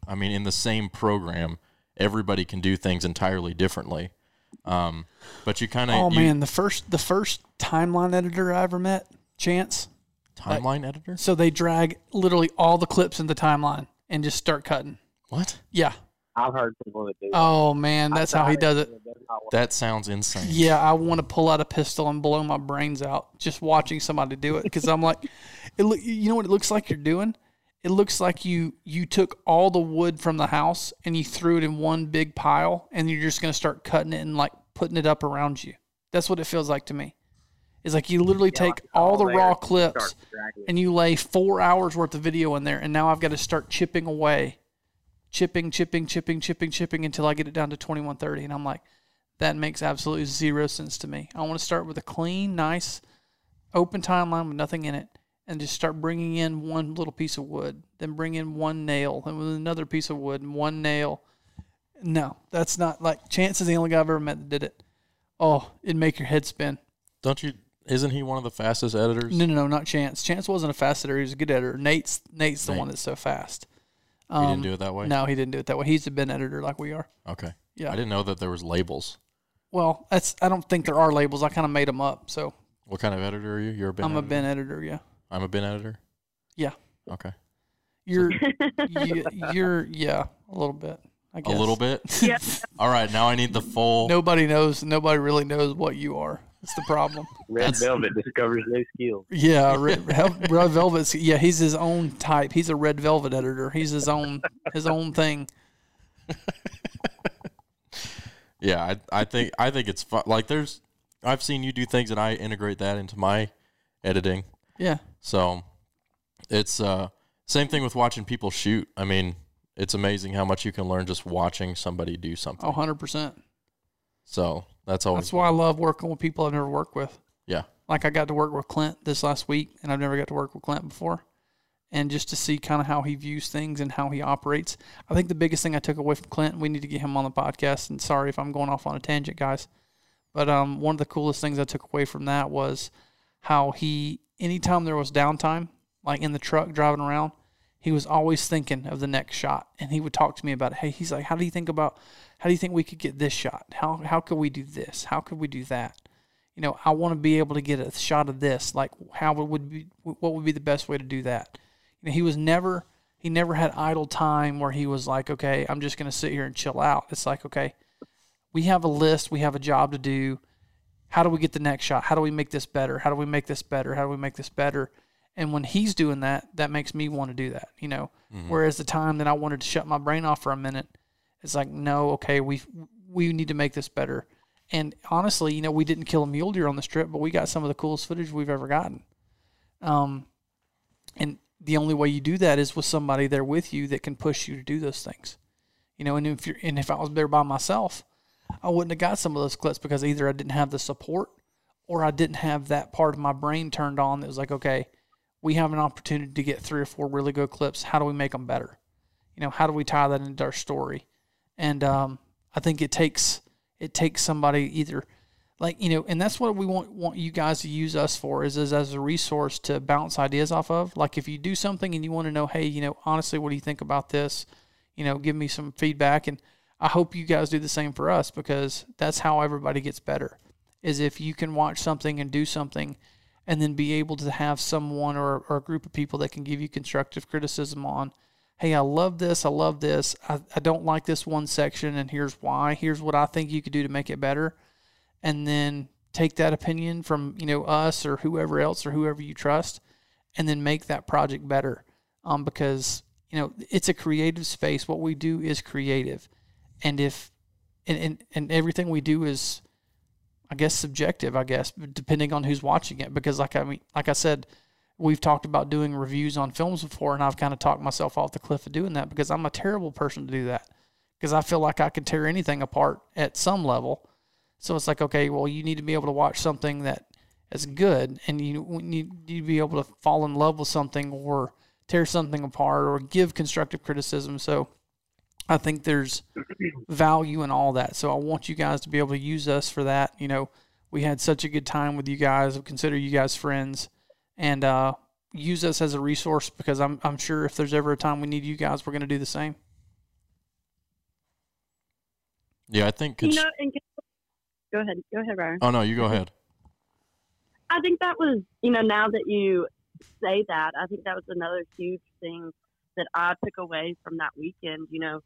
I mean, in the same program, everybody can do things entirely differently. But you kind of, man, the first timeline editor I ever met, Chance. Timeline editor? So they drag literally all the clips into timeline and just start cutting. What? Yeah. I've heard people that do that. Oh man, that's how he does it. That sounds insane. Yeah. I want to pull out a pistol and blow my brains out just watching somebody do it. Cause I'm like, you know what it looks like you're doing? It looks like you took all the wood from the house and you threw it in one big pile, and you're just going to start cutting it in like putting it up around you. That's what it feels like to me. It's like you literally take all the raw clips and you lay 4 hours worth of video in there, and now I've got to start chipping away. Chipping until I get it down to 2130, and I'm like, that makes absolutely zero sense to me. I want to start with a clean, nice, open timeline with nothing in it, and just start bringing in one little piece of wood, then bring in one nail, and another piece of wood, and one nail. No, that's not like, Chance is the only guy I've ever met that did it. Oh, it'd make your head spin. Don't you? Isn't he one of the fastest editors? No, no, no, not Chance. Chance wasn't a fast editor. He was a good editor. Nate's the one that's so fast. He didn't do it that way? No, he didn't do it that way. He's a bin editor like we are. Okay. Yeah. I didn't know that there was labels. Well, that's, I don't think there are labels. I kind of made them up. So. What kind of editor are you? You're a bin editor? I'm a bin editor, yeah. I'm a bin editor? Yeah. Okay. You're yeah, a little bit. I guess. A little bit? Yeah. All right, now I need the full. Nobody knows. Nobody really knows what you are. That's the problem. Red Velvet discovers no skills. Yeah, Red Velvet. Yeah, he's his own type. He's a Red Velvet editor. He's his own thing. Yeah, I think it's fun. Like I've seen you do things, and I integrate that into my editing. Yeah. So it's same thing with watching people shoot. I mean, it's amazing how much you can learn just watching somebody do something. 100%. So that's why I love working with people I've never worked with. Yeah. Like I got to work with Clint this last week, and I've never got to work with Clint before. And just to see kind of how he views things and how he operates. I think the biggest thing I took away from Clint, we need to get him on the podcast, and sorry if I'm going off on a tangent, guys. But one of the coolest things I took away from that was how he, anytime there was downtime, like in the truck driving around, he was always thinking of the next shot, and he would talk to me about it. Hey, he's like, how do you think we could get this shot? How could we do this? How could we do that? You know, I want to be able to get a shot of this. Like, what would be the best way to do that? You know, he never had idle time where he was like, okay, I'm just going to sit here and chill out. It's like, okay, we have a list, we have a job to do. How do we get the next shot? How do we make this better? How do we make this better? How do we make this better? And when he's doing that, that makes me want to do that, you know. Mm-hmm. Whereas the time that I wanted to shut my brain off for a minute, it's like, no, okay, we need to make this better. And honestly, you know, we didn't kill a mule deer on this trip, but we got some of the coolest footage we've ever gotten. And the only way you do that is with somebody there with you that can push you to do those things, you know. And if I was there by myself, I wouldn't have got some of those clips because either I didn't have the support or I didn't have that part of my brain turned on that was like, okay, we have an opportunity to get 3 or 4 really good clips. How do we make them better? You know, how do we tie that into our story? And I think it takes somebody either, like, you know, and that's what we want you guys to use us for is as a resource to bounce ideas off of. Like if you do something and you want to know, hey, you know, honestly, what do you think about this? You know, give me some feedback. And I hope you guys do the same for us, because that's how everybody gets better, is if you can watch something and do something and then be able to have someone or a group of people that can give you constructive criticism on, hey, I love this, I don't like this one section, and here's why, here's what I think you could do to make it better. And then take that opinion from, you know, us or whoever else or whoever you trust, and then make that project better. Because, you know, it's a creative space. What we do is creative. And and everything we do is, I guess, subjective, depending on who's watching it. Because like I said, we've talked about doing reviews on films before, and I've kind of talked myself off the cliff of doing that because I'm a terrible person to do that, because I feel like I can tear anything apart at some level. So it's like, okay, well, you need to be able to watch something that is good, and you need to be able to fall in love with something or tear something apart or give constructive criticism. So I think there's value in all that. So I want you guys to be able to use us for that. You know, we had such a good time with you guys. I consider you guys friends, and use us as a resource, because I'm sure if there's ever a time we need you guys, we're going to do the same. Yeah, I think. You know, and go ahead, Ryan. Oh no, you go ahead. I think that was, you know, now that you say that, I think that was another huge thing that I took away from that weekend. You know,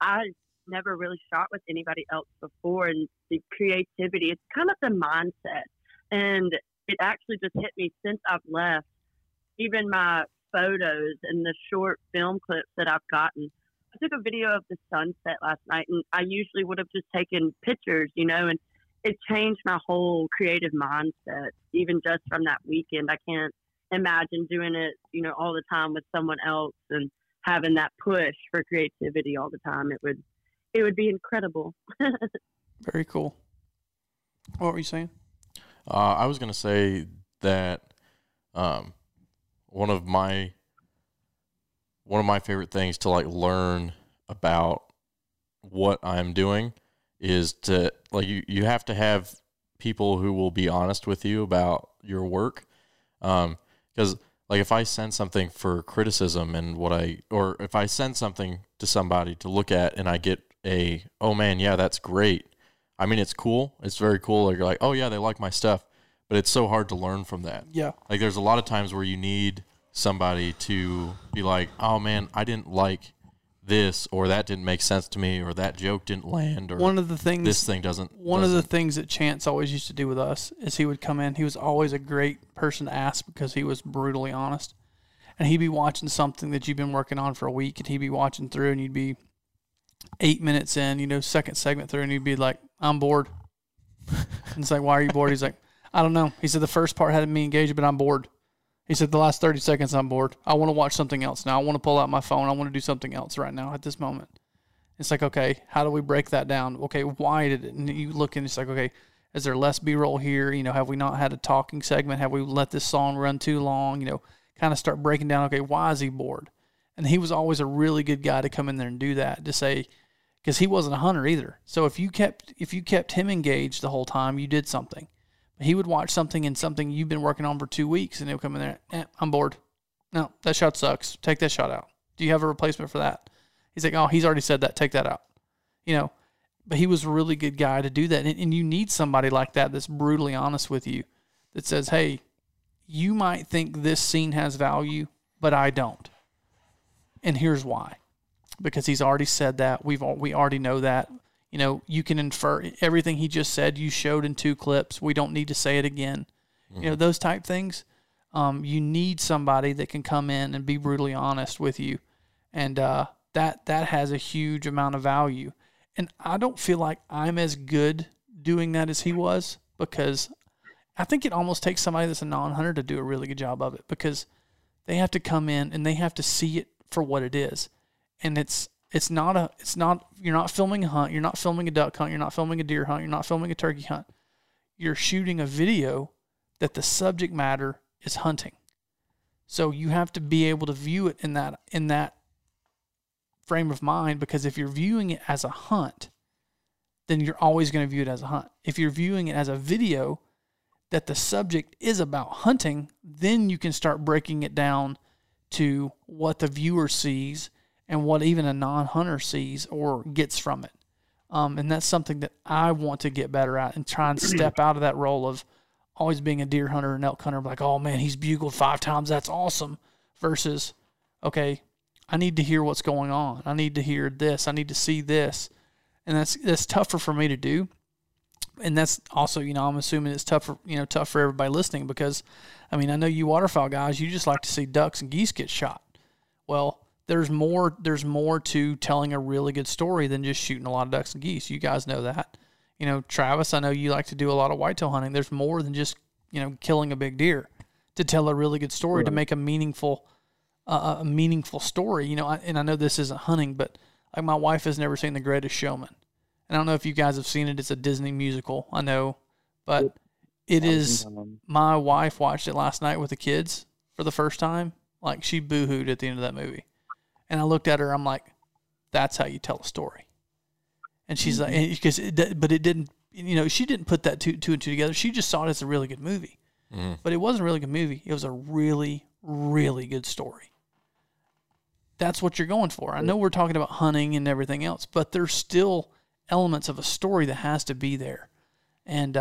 I never really shot with anybody else before, and the creativity, it's kind of the mindset. And it actually just hit me since I've left. Even my photos and the short film clips that I've gotten, I took a video of the sunset last night, and I usually would have just taken pictures, you know, and it changed my whole creative mindset, even just from that weekend. I can't imagine doing it, you know, all the time with someone else and having that push for creativity all the time. It would be incredible. Very cool. What were you saying? I was going to say that one of my favorite things to like learn about what I'm doing is to like, you have to have people who will be honest with you about your work. Because like if I send something for criticism and or if I send something to somebody to look at and I get oh man, yeah, that's great. I mean, it's cool. It's very cool. Like, you're like, oh yeah, they like my stuff, but it's so hard to learn from that. Yeah. Like there's a lot of times where you need somebody to be like, oh man, I didn't like this, or that didn't make sense to me, or that joke didn't land, or one of the things that Chance always used to do with us is he would come in. He was always a great person to ask because he was brutally honest, and he'd be watching something that you've been working on for a week, and he'd be watching through, and you'd be 8 minutes in, you know, second segment through, and he'd be like, I'm bored. And it's like, why are you bored? He's like, I don't know. He said, the first part had me engaged, but I'm bored. He said, the last 30 seconds, I'm bored. I want to watch something else now. I want to pull out my phone. I want to do something else right now at this moment. It's like, okay, how do we break that down? Okay, why did it? And you look and it's like, okay, is there less B-roll here? You know, have we not had a talking segment? Have we let this song run too long? You know, kind of start breaking down, okay, why is he bored? And he was always a really good guy to come in there and do that, to say, because he wasn't a hunter either. So if you kept him engaged the whole time, you did something. He would watch something you've been working on for 2 weeks, and he'll come in there, I'm bored. No, that shot sucks. Take that shot out. Do you have a replacement for that? He's like, oh, he's already said that. Take that out. You know, but he was a really good guy to do that. And you need somebody like that that's brutally honest with you, that says, hey, you might think this scene has value, but I don't. And here's why. Because he's already said that. We already know that. You know, you can infer everything he just said. You showed in 2 clips. We don't need to say it again. Mm-hmm. You know, those type things. You need somebody that can come in and be brutally honest with you. And that has a huge amount of value. And I don't feel like I'm as good doing that as he was, because I think it almost takes somebody that's a non-hunter to do a really good job of it, because they have to come in and they have to see it for what it is. And you're not filming a hunt. You're not filming a duck hunt. You're not filming a deer hunt. You're not filming a turkey hunt. You're shooting a video that the subject matter is hunting. So you have to be able to view it in that frame of mind, because if you're viewing it as a hunt, then you're always going to view it as a hunt. If you're viewing it as a video that the subject is about hunting, then you can start breaking it down to what the viewer sees and what even a non-hunter sees or gets from it. And that's something that I want to get better at and try and step out of that role of always being a deer hunter and elk hunter, like, oh man, he's bugled 5 times. That's awesome. Versus, okay, I need to hear what's going on. I need to hear this. I need to see this. And that's tougher for me to do. And that's also, you know, I'm assuming it's tough for everybody listening, because I mean, I know you waterfowl guys, you just like to see ducks and geese get shot. Well, there's more to telling a really good story than just shooting a lot of ducks and geese. You guys know that. You know, Travis, I know you like to do a lot of whitetail hunting. There's more than just, you know, killing a big deer to tell a really good story, right, to make a meaningful story. You know, I know this isn't hunting, but like my wife has never seen The Greatest Showman. And I don't know if you guys have seen it. It's a Disney musical, I know, but it is. My wife watched it last night with the kids for the first time. Like, she boo-hooed at the end of that movie. And I looked at her, I'm like, that's how you tell a story. And she's like, because it didn't, you know, she didn't put that two and two together. She just saw it as a really good movie. Mm. But it wasn't a really good movie. It was a really, really good story. That's what you're going for. I know we're talking about hunting and everything else, but there's still elements of a story that has to be there. And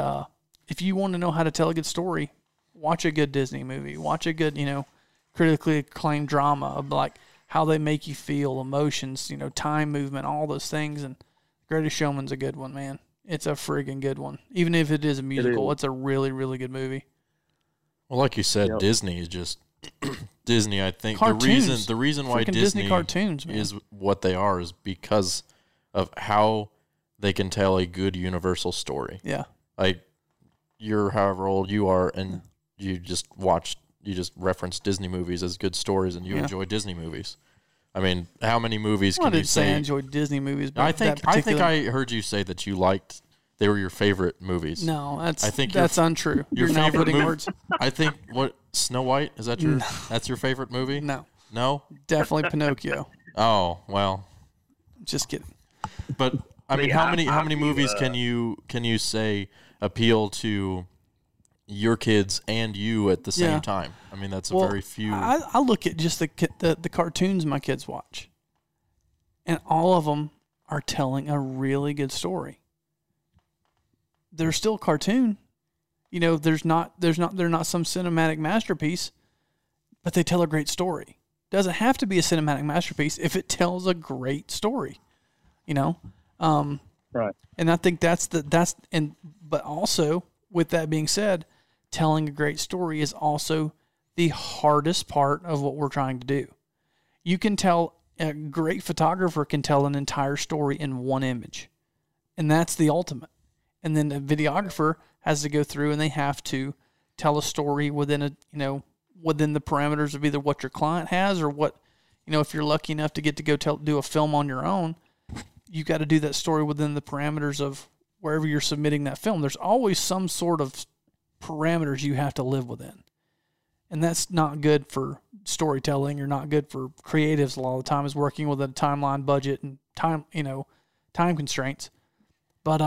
if you want to know how to tell a good story, watch a good Disney movie. Watch a good, you know, critically acclaimed drama of like, how they make you feel, emotions, you know, time movement, all those things. And Greatest Showman's a good one, man. It's a friggin' good one. Even if it is a musical, it's a really, really good movie. Well, like you said, yep. Disney is just Disney. I think cartoons. the reason why Disney cartoons, man, is what they are is because of how they can tell a good universal story. Yeah. Like, you're however old you are, and you just watch, you just reference Disney movies as good stories, and you enjoy Disney movies. I mean, how many movies can you say? I enjoyed Disney movies. But I think I heard you say that you liked. They were your favorite movies. No, that's untrue. Your You're favorite movies. I think Snow White is that your? No. That's your favorite movie? No, no, definitely Pinocchio. Oh well, just kidding. But I mean, how many movies can you say appeal to your kids and you at the same time? I mean, that's very few. I look at just the cartoons my kids watch, and all of them are telling a really good story. They're still cartoon. You know, they're not some cinematic masterpiece, but they tell a great story. Doesn't have to be a cinematic masterpiece if it tells a great story, you know? Right. And I think but also with that being said, telling a great story is also the hardest part of what we're trying to do. You can tell, a great photographer can tell an entire story in one image, and that's the ultimate. And then the videographer has to go through and they have to tell a story within within the parameters of either what your client has or what, if you're lucky enough to get to go do a film on your own, you got to do that story within the parameters of wherever you're submitting that film. There's always some sort of parameters you have to live within. And that's not good for storytelling or not good for creatives a lot of the time, is working within a timeline, budget, and time constraints. But,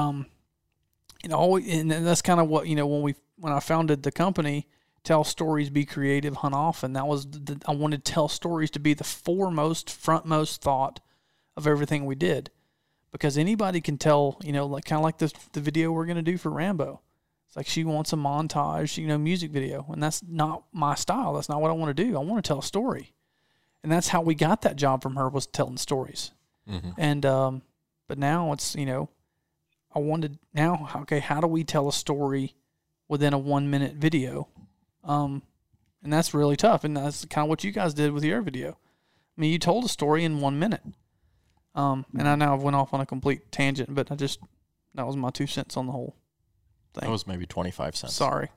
and that's kind of what, when I founded the company, Tell Stories, Be Creative, Hunt Off, and that was, I wanted Tell Stories to be the frontmost thought of everything we did, because anybody can tell, like kind of like the video we're going to do for Rambo. It's like she wants a montage, music video, and that's not my style. That's not what I want to do. I want to tell a story, and that's how we got that job from her, was telling stories. Mm-hmm. And but now it's, how do we tell a story within a 1-minute video? And that's really tough. And that's kind of what you guys did with your video. I mean, you told a story in 1 minute. And I know I've went off on a complete tangent, but that was my 2 cents on the whole thing. That was maybe 25 cents. Sorry.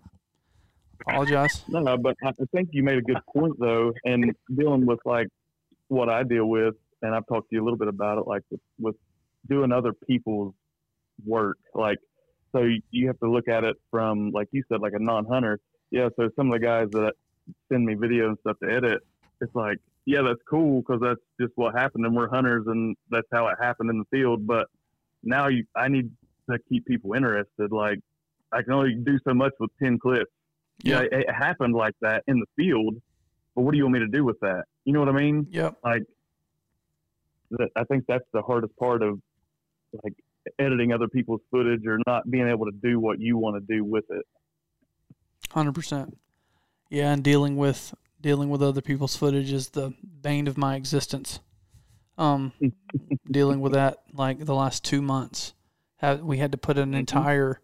Apologize. No, but I think you made a good point though. And dealing with like what I deal with, and I've talked to you a little bit about it, like with doing other people's work, like, so you have to look at it from, like you said, like a non-hunter. Yeah, so some of the guys that send me video and stuff to edit, it's like, yeah, that's cool because that's just what happened, and we're hunters and that's how it happened in the field. But now I need to keep people interested. Like, I can only do so much with 10 clips. Yeah, it happened like that in the field, but what do you want me to do with that? You know what I mean? Yeah. Like, I think that's the hardest part of, like, editing other people's footage or not being able to do what you want to do with it. 100%. Yeah. And dealing with other people's footage is the bane of my existence. Dealing with that, like the last 2 months, we had to put an entire,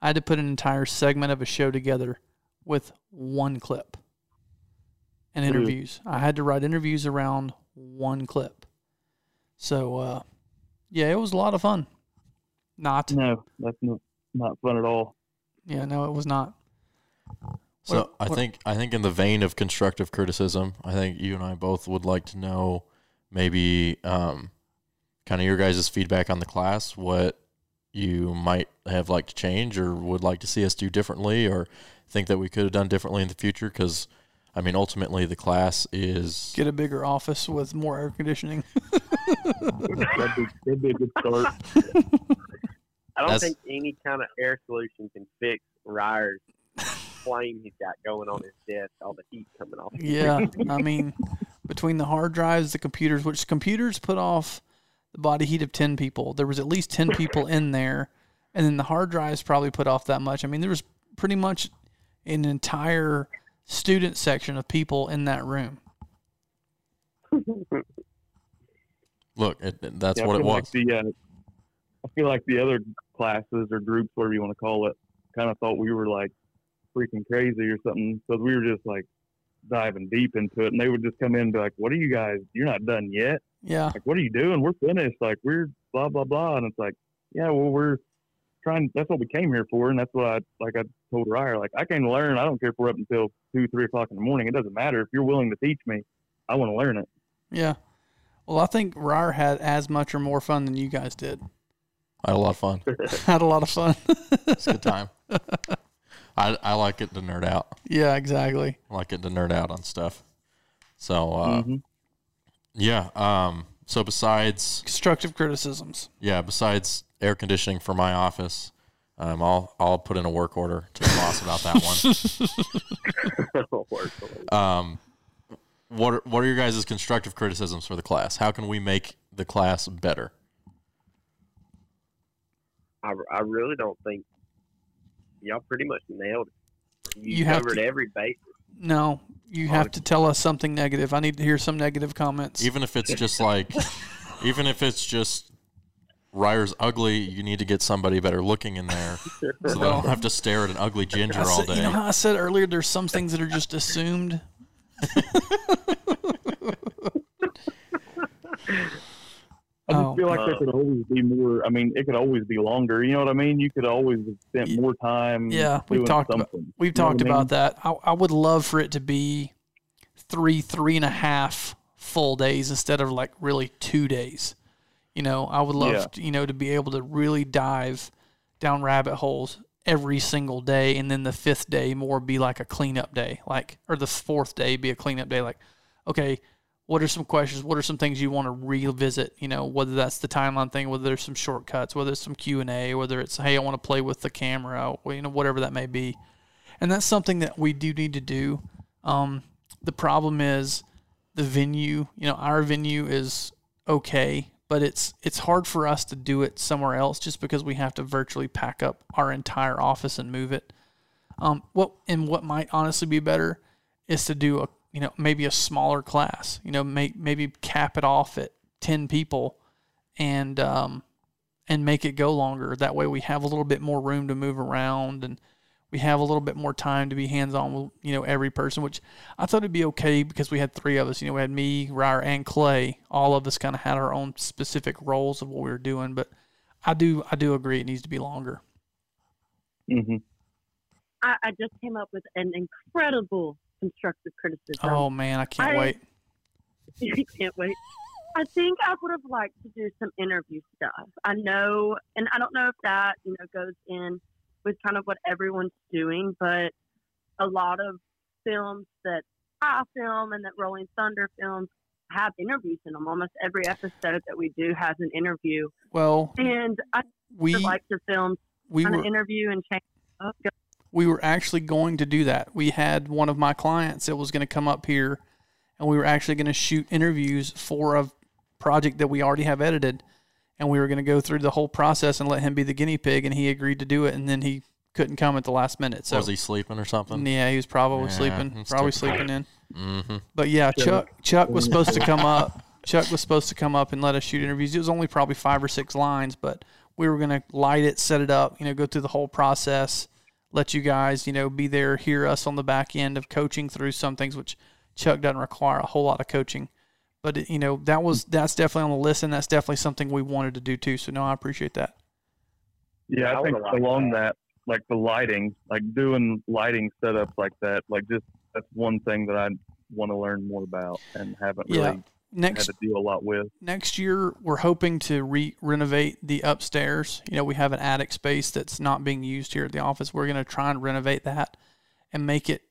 I had to put an entire segment of a show together with one clip and interviews. I had to write interviews around one clip. So, yeah, it was a lot of fun. No, that's not fun at all. Yeah, no, it was not. So I think in the vein of constructive criticism, I think you and I both would like to know maybe kind of your guys' feedback on the class, what you might have liked to change or would like to see us do differently or think that we could have done differently in the future, because, I mean, ultimately the class is... Get a bigger office with more air conditioning. That'd be a good start. I don't think any kind of air solution can fix Ryer's flame he's got going on his desk, all the heat coming off. Yeah, I mean, between the hard drives, the computers, which computers put off the body heat of 10 people. There was at least 10 people in there, and then the hard drives probably put off that much. I mean, there was pretty much an entire student section of people in that room. Look, that's what it was. I feel like the other classes or groups, whatever you want to call it, kind of thought we were like freaking crazy or something. So we were just like diving deep into it, and they would just come in and be like, "What are you guys? You're not done yet." Yeah. Like, what are you doing? We're finished. Like, we're blah blah blah. And it's like, yeah, well, we're trying, that's what we came here for. And that's what I told Ryer, like, I came to learn. I don't care if we're up until 2, 3 o'clock in the morning. It doesn't matter. If you're willing to teach me, I want to learn it. Yeah. Well, I think Ryer had as much or more fun than you guys did. I had a lot of fun. It's a good time. I like it to nerd out. Yeah, exactly. I like it to nerd out on stuff. So, yeah. So besides constructive criticisms, besides air conditioning for my office, I'll put in a work order to the boss about that one. What are your guys' constructive criticisms for the class? How can we make the class better? I really don't think y'all pretty much nailed it. You covered every basis. No, you have to tell us something negative. I need to hear some negative comments. Even if it's just like, even if it's just Ryer's ugly, you need to get somebody better looking in there so they don't have to stare at an ugly ginger all day. You know how I said earlier, there's some things that are just assumed? I just feel like there could always be more. I mean, it could always be longer. You know what I mean? You could always have spent more time. Yeah, we've talked about that. I would love for it to be three and a half full days instead of like really 2 days. You know, I would love to be able to really dive down rabbit holes every single day, and then the fifth day more be like a cleanup day, like, or the fourth day be a cleanup day, like, okay. What are some questions? What are some things you want to revisit? You know, whether that's the timeline thing, whether there's some shortcuts, whether it's some Q&A, whether it's, hey, I want to play with the camera, or, you know, whatever that may be. And that's something that we do need to do. The problem is the venue. You know, our venue is okay, but it's hard for us to do it somewhere else just because we have to virtually pack up our entire office and move it. What might honestly be better is to do maybe a smaller class, maybe cap it off at 10 people and make it go longer. That way we have a little bit more room to move around, and we have a little bit more time to be hands-on with, every person, which I thought it'd be okay because we had three of us. We had me, Ryer, and Clay. All of us kind of had our own specific roles of what we were doing, but I do agree it needs to be longer. Mm-hmm. I just came up with an incredible constructive criticism. Oh man, I can't wait. You can't wait. I think I would have liked to do some interview stuff. I know, and I don't know if that, goes in with kind of what everyone's doing, but a lot of films that I film and that Rolling Thunder films have interviews in them. Almost every episode that we do has an interview. Well, and I would like to film an interview and change up. We were actually going to do that. We had one of my clients that was going to come up here, and we were actually going to shoot interviews for a project that we already have edited, and we were going to go through the whole process and let him be the guinea pig, and he agreed to do it, and then he couldn't come at the last minute. So was he sleeping or something? Yeah, he was probably sleeping in. Mm-hmm. But yeah, Chuck was supposed to come up. Chuck was supposed to come up and let us shoot interviews. It was only probably 5 or 6 lines, but we were going to light it, set it up, go through the whole process. Let you guys, be there, hear us on the back end of coaching through some things, which Chuck doesn't require a whole lot of coaching. But, that's definitely on the list, and that's definitely something we wanted to do too. So, no, I appreciate that. Yeah, I think along that, like the lighting, like doing lighting setups like that, like just that's one thing that I want to learn more about and haven't really had to deal a lot with. Next year, we're hoping to renovate the upstairs. We have an attic space that's not being used here at the office. We're going to try and renovate that and make it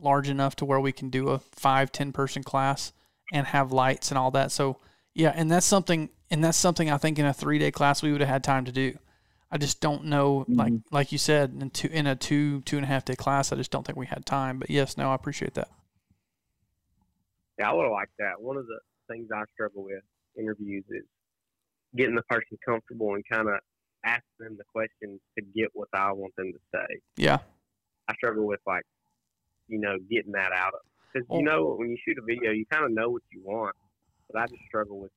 large enough to where we can do a 5-10 person class and have lights and all that. So yeah, and that's something I think in a 3-day class we would have had time to do. I just don't know, like you said, in a 2.5-day class, I just don't think we had time. But yes, no, I appreciate that. Yeah, I would have liked that. One of the things I struggle with interviews is getting the person comfortable and kind of asking them the questions to get what I want them to say. Yeah. I struggle with getting that out of because when you shoot a video, you kind of know what you want, but I just struggle with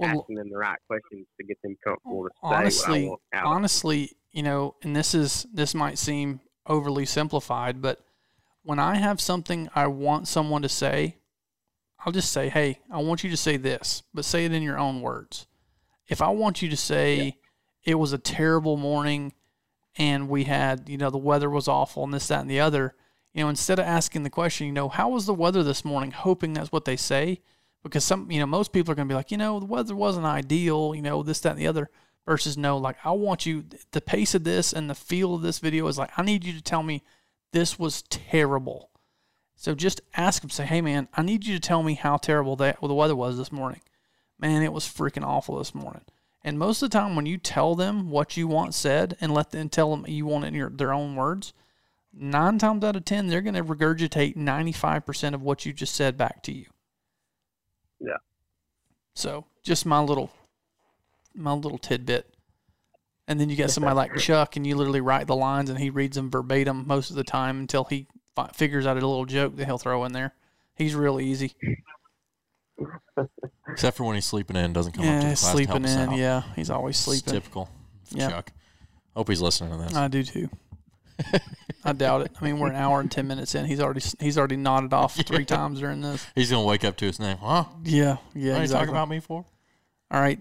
asking them the right questions to get them comfortable to say what I want out of. Honestly, and this might seem overly simplified, but when I have something I want someone to say, I'll just say, hey, I want you to say this, but say it in your own words. If I want you to say it was a terrible morning and we had, you know, the weather was awful and this, that, and the other, you know, instead of asking the question, you know, how was the weather this morning, hoping that's what they say, because some, you know, most people are going to be like, you know, the weather wasn't ideal, you know, this, that, and the other, versus no, like, I want you, the pace of this and the feel of this video is like, I need you to tell me this was terrible. So just ask them, say, hey man, I need you to tell me how terrible the weather was this morning. Man, it was freaking awful this morning. And most of the time when you tell them what you want said and let them tell them you want it in their own words, 9 times out of 10, they're going to regurgitate 95% of what you just said back to you. Yeah. So just my little tidbit. And then you get somebody like Chuck, and you literally write the lines and he reads them verbatim most of the time until he figures out a little joke that he'll throw in there. He's real easy. Except for when he's sleeping in, doesn't come up to the class to help us out. Yeah, he's always sleeping. It's typical. Yeah. Chuck. Hope he's listening to this. I do too. I doubt it. I mean, we're an hour and 10 minutes in. He's already nodded off 3 times during this. He's gonna wake up to his name, huh? Yeah, yeah. What are you talking about me for? All right.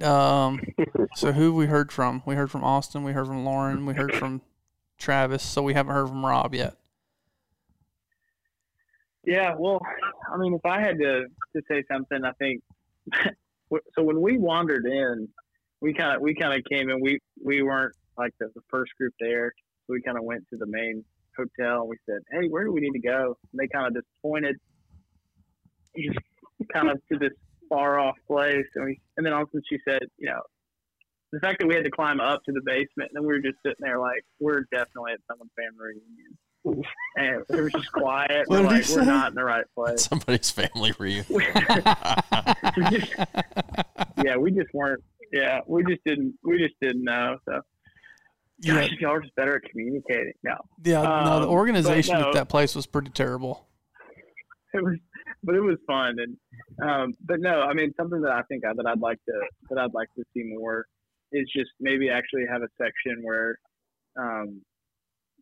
So who we heard from? We heard from Austin. We heard from Lauren. We heard from Travis. So we haven't heard from Rob yet. Yeah, well, I mean, if I had to say something, I think so. When we wandered in, we kind of came in. We weren't like the first group there, so we kind of went to the main hotel. And we said, "Hey, where do we need to go?" And they kind of just pointed, kind of to this far off place, and then also she said, you know, the fact that we had to climb up to the basement, and then we were just sitting there like we're definitely at someone's family reunion. And it was just quiet. We're like, we're not in the right place. Somebody's family reunion. We just didn't know. So, gosh, y'all are just better at communicating now. Yeah, no, the organization at that place was pretty terrible. But it was fun, and but no, I mean, something that I think that I'd like to see more is just maybe actually have a section where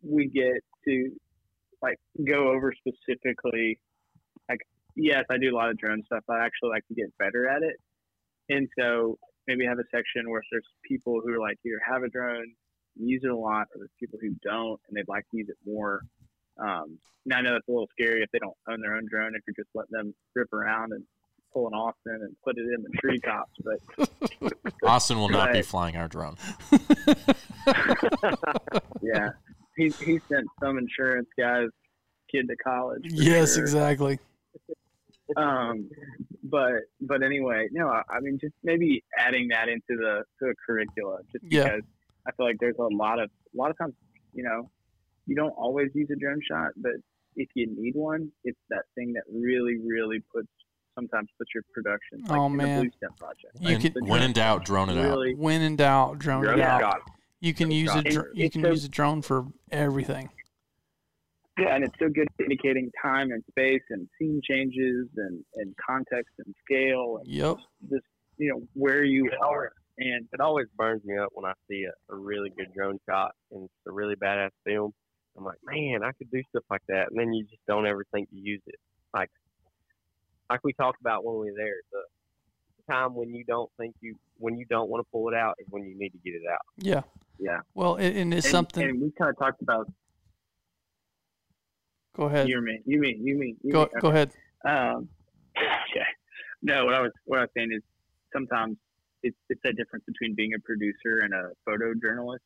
we get to like go over specifically, like, yes, I do a lot of drone stuff, but I actually like to get better at it. And so maybe have a section where there's people who are like either have a drone, use it a lot, or there's people who don't and they'd like to use it more. Now I know that's a little scary if they don't own their own drone, if you're just letting them rip around and pull an Austin and put it in the treetops, but Austin will not be flying our drone. Yeah. He sent some insurance guy's kid to college. Yes, sure. Exactly. But anyway, no, I mean, just maybe adding that into the curricula, just because I feel like there's a lot of times, you know, you don't always use a drone shot, but if you need one, it's that thing that really, really puts your production. Like, oh man, in the Blue Stem project. When in doubt, drone it out. When in doubt, drone it out. Shot. You can use a drone for everything. Yeah, and it's so good at indicating time and space and scene changes and context and scale. And just, you know, where you are. And it always burns me up when I see a really good drone shot and it's a really badass film. I'm like, man, I could do stuff like that. And then you just don't ever think you use it. Like we talked about when we were there, the time when you don't think when you don't want to pull it out is when you need to get it out. Yeah. Yeah. Well, and it's something. And we kind of talked about. Go ahead. You mean. Go ahead. Okay. No, what I was saying is sometimes it's that difference between being a producer and a photojournalist,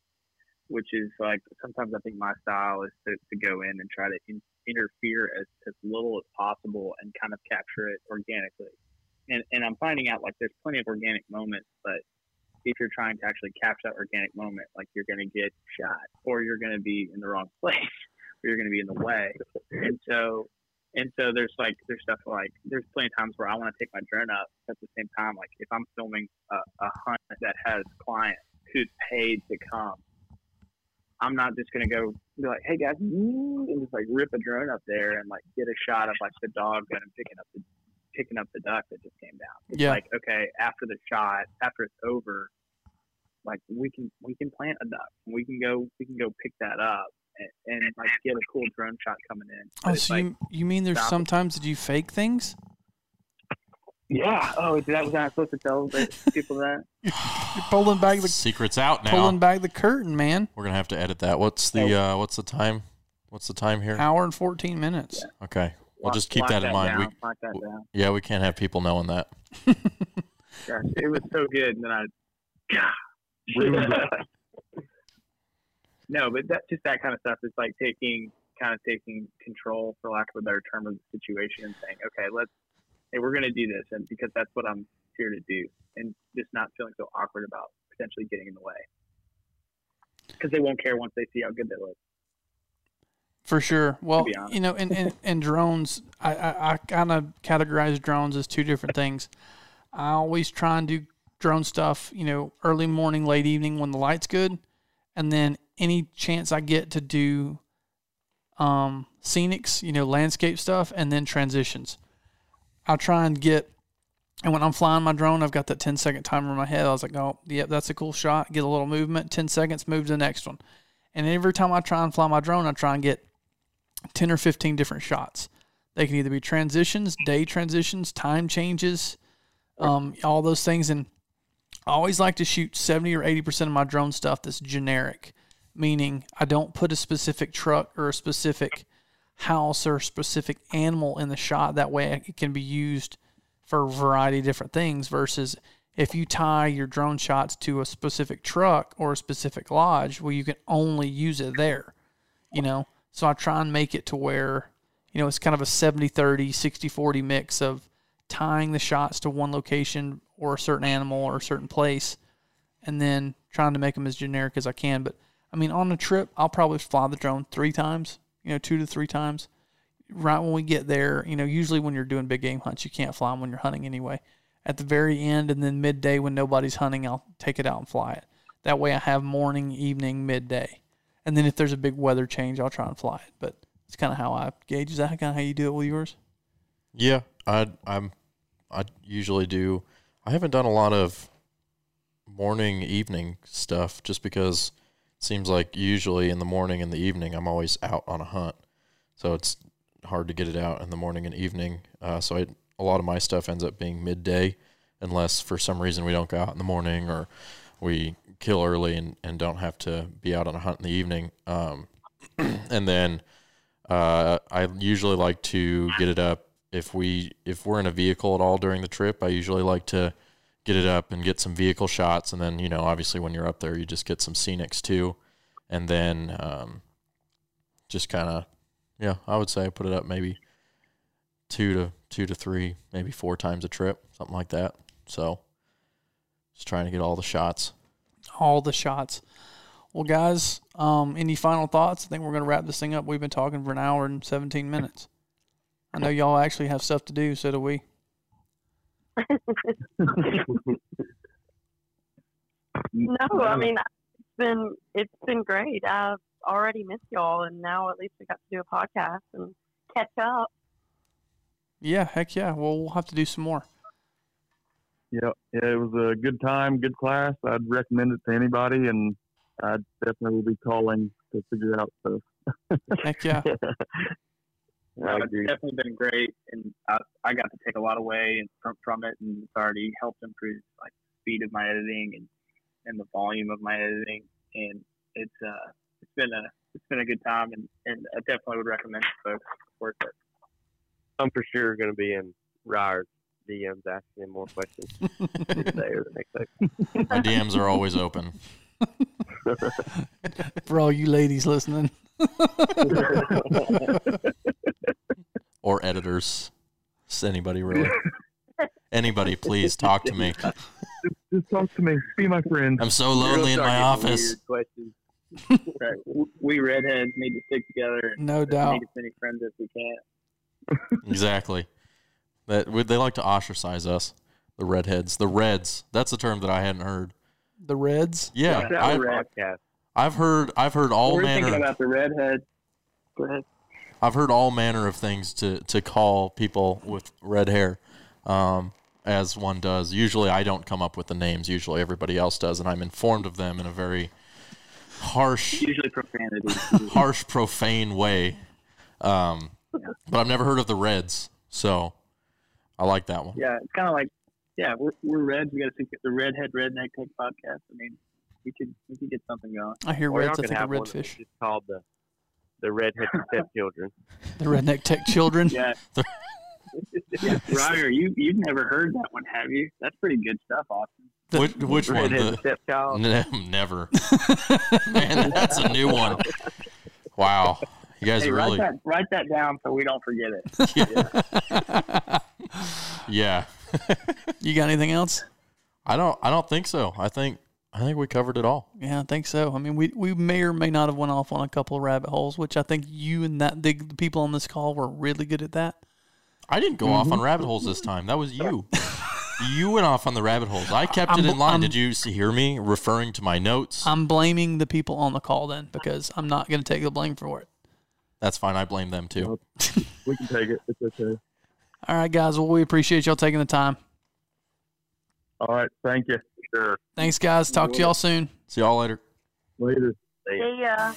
which is like sometimes I think my style is to go in and try to interfere as little as possible and kind of capture it organically. And I'm finding out like there's plenty of organic moments, but if you're trying to actually capture that organic moment, like you're going to get shot or you're going to be in the wrong place or you're going to be in the way. And so there's stuff like there's plenty of times where I want to take my drone up. At the same time, like if I'm filming a hunt that has clients who's paid to come, I'm not just going to go be like, hey guys, and just like rip a drone up there and like get a shot of like the dog gun and picking up the duck that just came down. It's like, okay, after the shot, after it's over, like we can plant a duck and we can go pick that up and like get a cool drone shot coming in. But oh, so like, you mean there's sometimes that you fake things? Yeah. Oh, that was not supposed to tell people that. You're pulling back the secret's out now. Pulling back the curtain, man. We're gonna have to edit that. What's the time? What's the time here? Hour and 14 minutes. Yeah. Okay. We'll just keep that in mind. Yeah, we can't have people knowing that. Gosh, it was so good, and then I ruined it. No, but that kind of stuff is like taking control, for lack of a better term, of the situation and saying, okay, we're going to do this, and because that's what I'm here to do, and just not feeling so awkward about potentially getting in the way, because they won't care once they see how good they look. For sure. Well, you know, and drones, I kind of categorize drones as two different things. I always try and do drone stuff, you know, early morning, late evening when the light's good. And then any chance I get to do scenics, you know, landscape stuff, and then transitions. I'll try and get, and when I'm flying my drone, I've got that 10-second timer in my head. I was like, oh, yep, that's a cool shot. Get a little movement, 10 seconds, move to the next one. And every time I try and fly my drone, I try and get 10 or 15 different shots. They can either be transitions, day transitions, time changes, all those things. And I always like to shoot 70 or 80% of my drone stuff that's generic, meaning I don't put a specific truck or a specific house or a specific animal in the shot. That way it can be used for a variety of different things, versus if you tie your drone shots to a specific truck or a specific lodge, well, you can only use it there, you know? So I try and make it to where, you know, it's kind of a 70-30, 60-40 mix of tying the shots to one location or a certain animal or a certain place, and then trying to make them as generic as I can. But, I mean, on a trip, I'll probably fly the drone 3 times, you know, 2 to 3 times. Right when we get there, you know, usually when you're doing big game hunts, you can't fly them when you're hunting anyway. At the very end and then midday when nobody's hunting, I'll take it out and fly it. That way I have morning, evening, midday. And then if there's a big weather change, I'll try and fly it. But it's kind of how I gauge. Is that kind of how you do it with yours? Yeah, I usually do. I haven't done a lot of morning, evening stuff just because it seems like usually in the morning and the evening I'm always out on a hunt. So it's hard to get it out in the morning and evening. So a lot of my stuff ends up being midday unless for some reason we don't go out in the morning or we kill early and don't have to be out on a hunt in the evening. And then I usually like to get it up if we're in a vehicle at all during the trip. I usually like to get it up and get some vehicle shots, and then, you know, obviously when you're up there you just get some scenics too, and then just kind of, yeah, I would say I put it up maybe 2 to 3, maybe 4 times a trip, something like that. So just trying to get all the shots. All the shots. Well, guys, any final thoughts? I think we're going to wrap this thing up. We've been talking for an hour and 17 minutes. I know y'all actually have stuff to do, so do we. No, I mean, it's been great. I've already missed y'all, and now at least we got to do a podcast and catch up. Yeah, heck yeah. Well, we'll have to do some more. Yeah, it was a good time, good class. I'd recommend it to anybody, and I'd definitely be calling to figure out stuff. Heck yeah. It's definitely been great, and I got to take a lot away from it, and it's already helped improve like the speed of my editing and the volume of my editing, and it's been a good time, and I definitely would recommend it to folks. It's worth it. I'm for sure going to be in Ryer's DMs asking him more questions today or the next day. My DMs are always open. For all you ladies listening. Or editors. Just anybody, really. Anybody, please talk to me. Just talk to me. Be my friend. I'm so lonely in my office. We redheads need to stick together. And no doubt. Make as many friends as we can. Exactly. They like to ostracize us, the redheads. The Reds. That's a term that I hadn't heard. The Reds? Yeah. I've heard all thinking about the redhead. Go ahead. I've heard all manner of things to call people with red hair, as one does. Usually I don't come up with the names. Usually everybody else does, and I'm informed of them in a very harsh, usually profanity. Harsh, profane way. But I've never heard of the Reds, so I like that one. Yeah, it's kind of like, yeah, we're Reds. We got to think of the Redhead Redneck Tech podcast. I mean, we could get something going. I hear Reds. I think of Redfish. It's called the Redneck Tech Children. The Redneck Tech Children. Yeah. Yeah. Roger, you've never heard that one, have you? That's pretty good stuff, Austin. Which one? The stepchild? Never. Man, that's a new one. Wow. You guys really write that down so we don't forget it. Yeah. Yeah. You got anything else? I don't think so. I think we covered it all. Yeah, I think so. I mean, we may or may not have went off on a couple of rabbit holes, which I think you and the people on this call were really good at that. I didn't go off on rabbit holes this time. That was you. You went off on the rabbit holes. I kept it in line. Did you hear me referring to my notes? I'm blaming the people on the call then, because I'm not going to take the blame for it. That's fine. I blame them too. We can take it. It's okay. All right, guys. Well, we appreciate y'all taking the time. All right. Thank you. Sure. Thanks, guys. Talk to y'all soon. See y'all later. Later. See ya.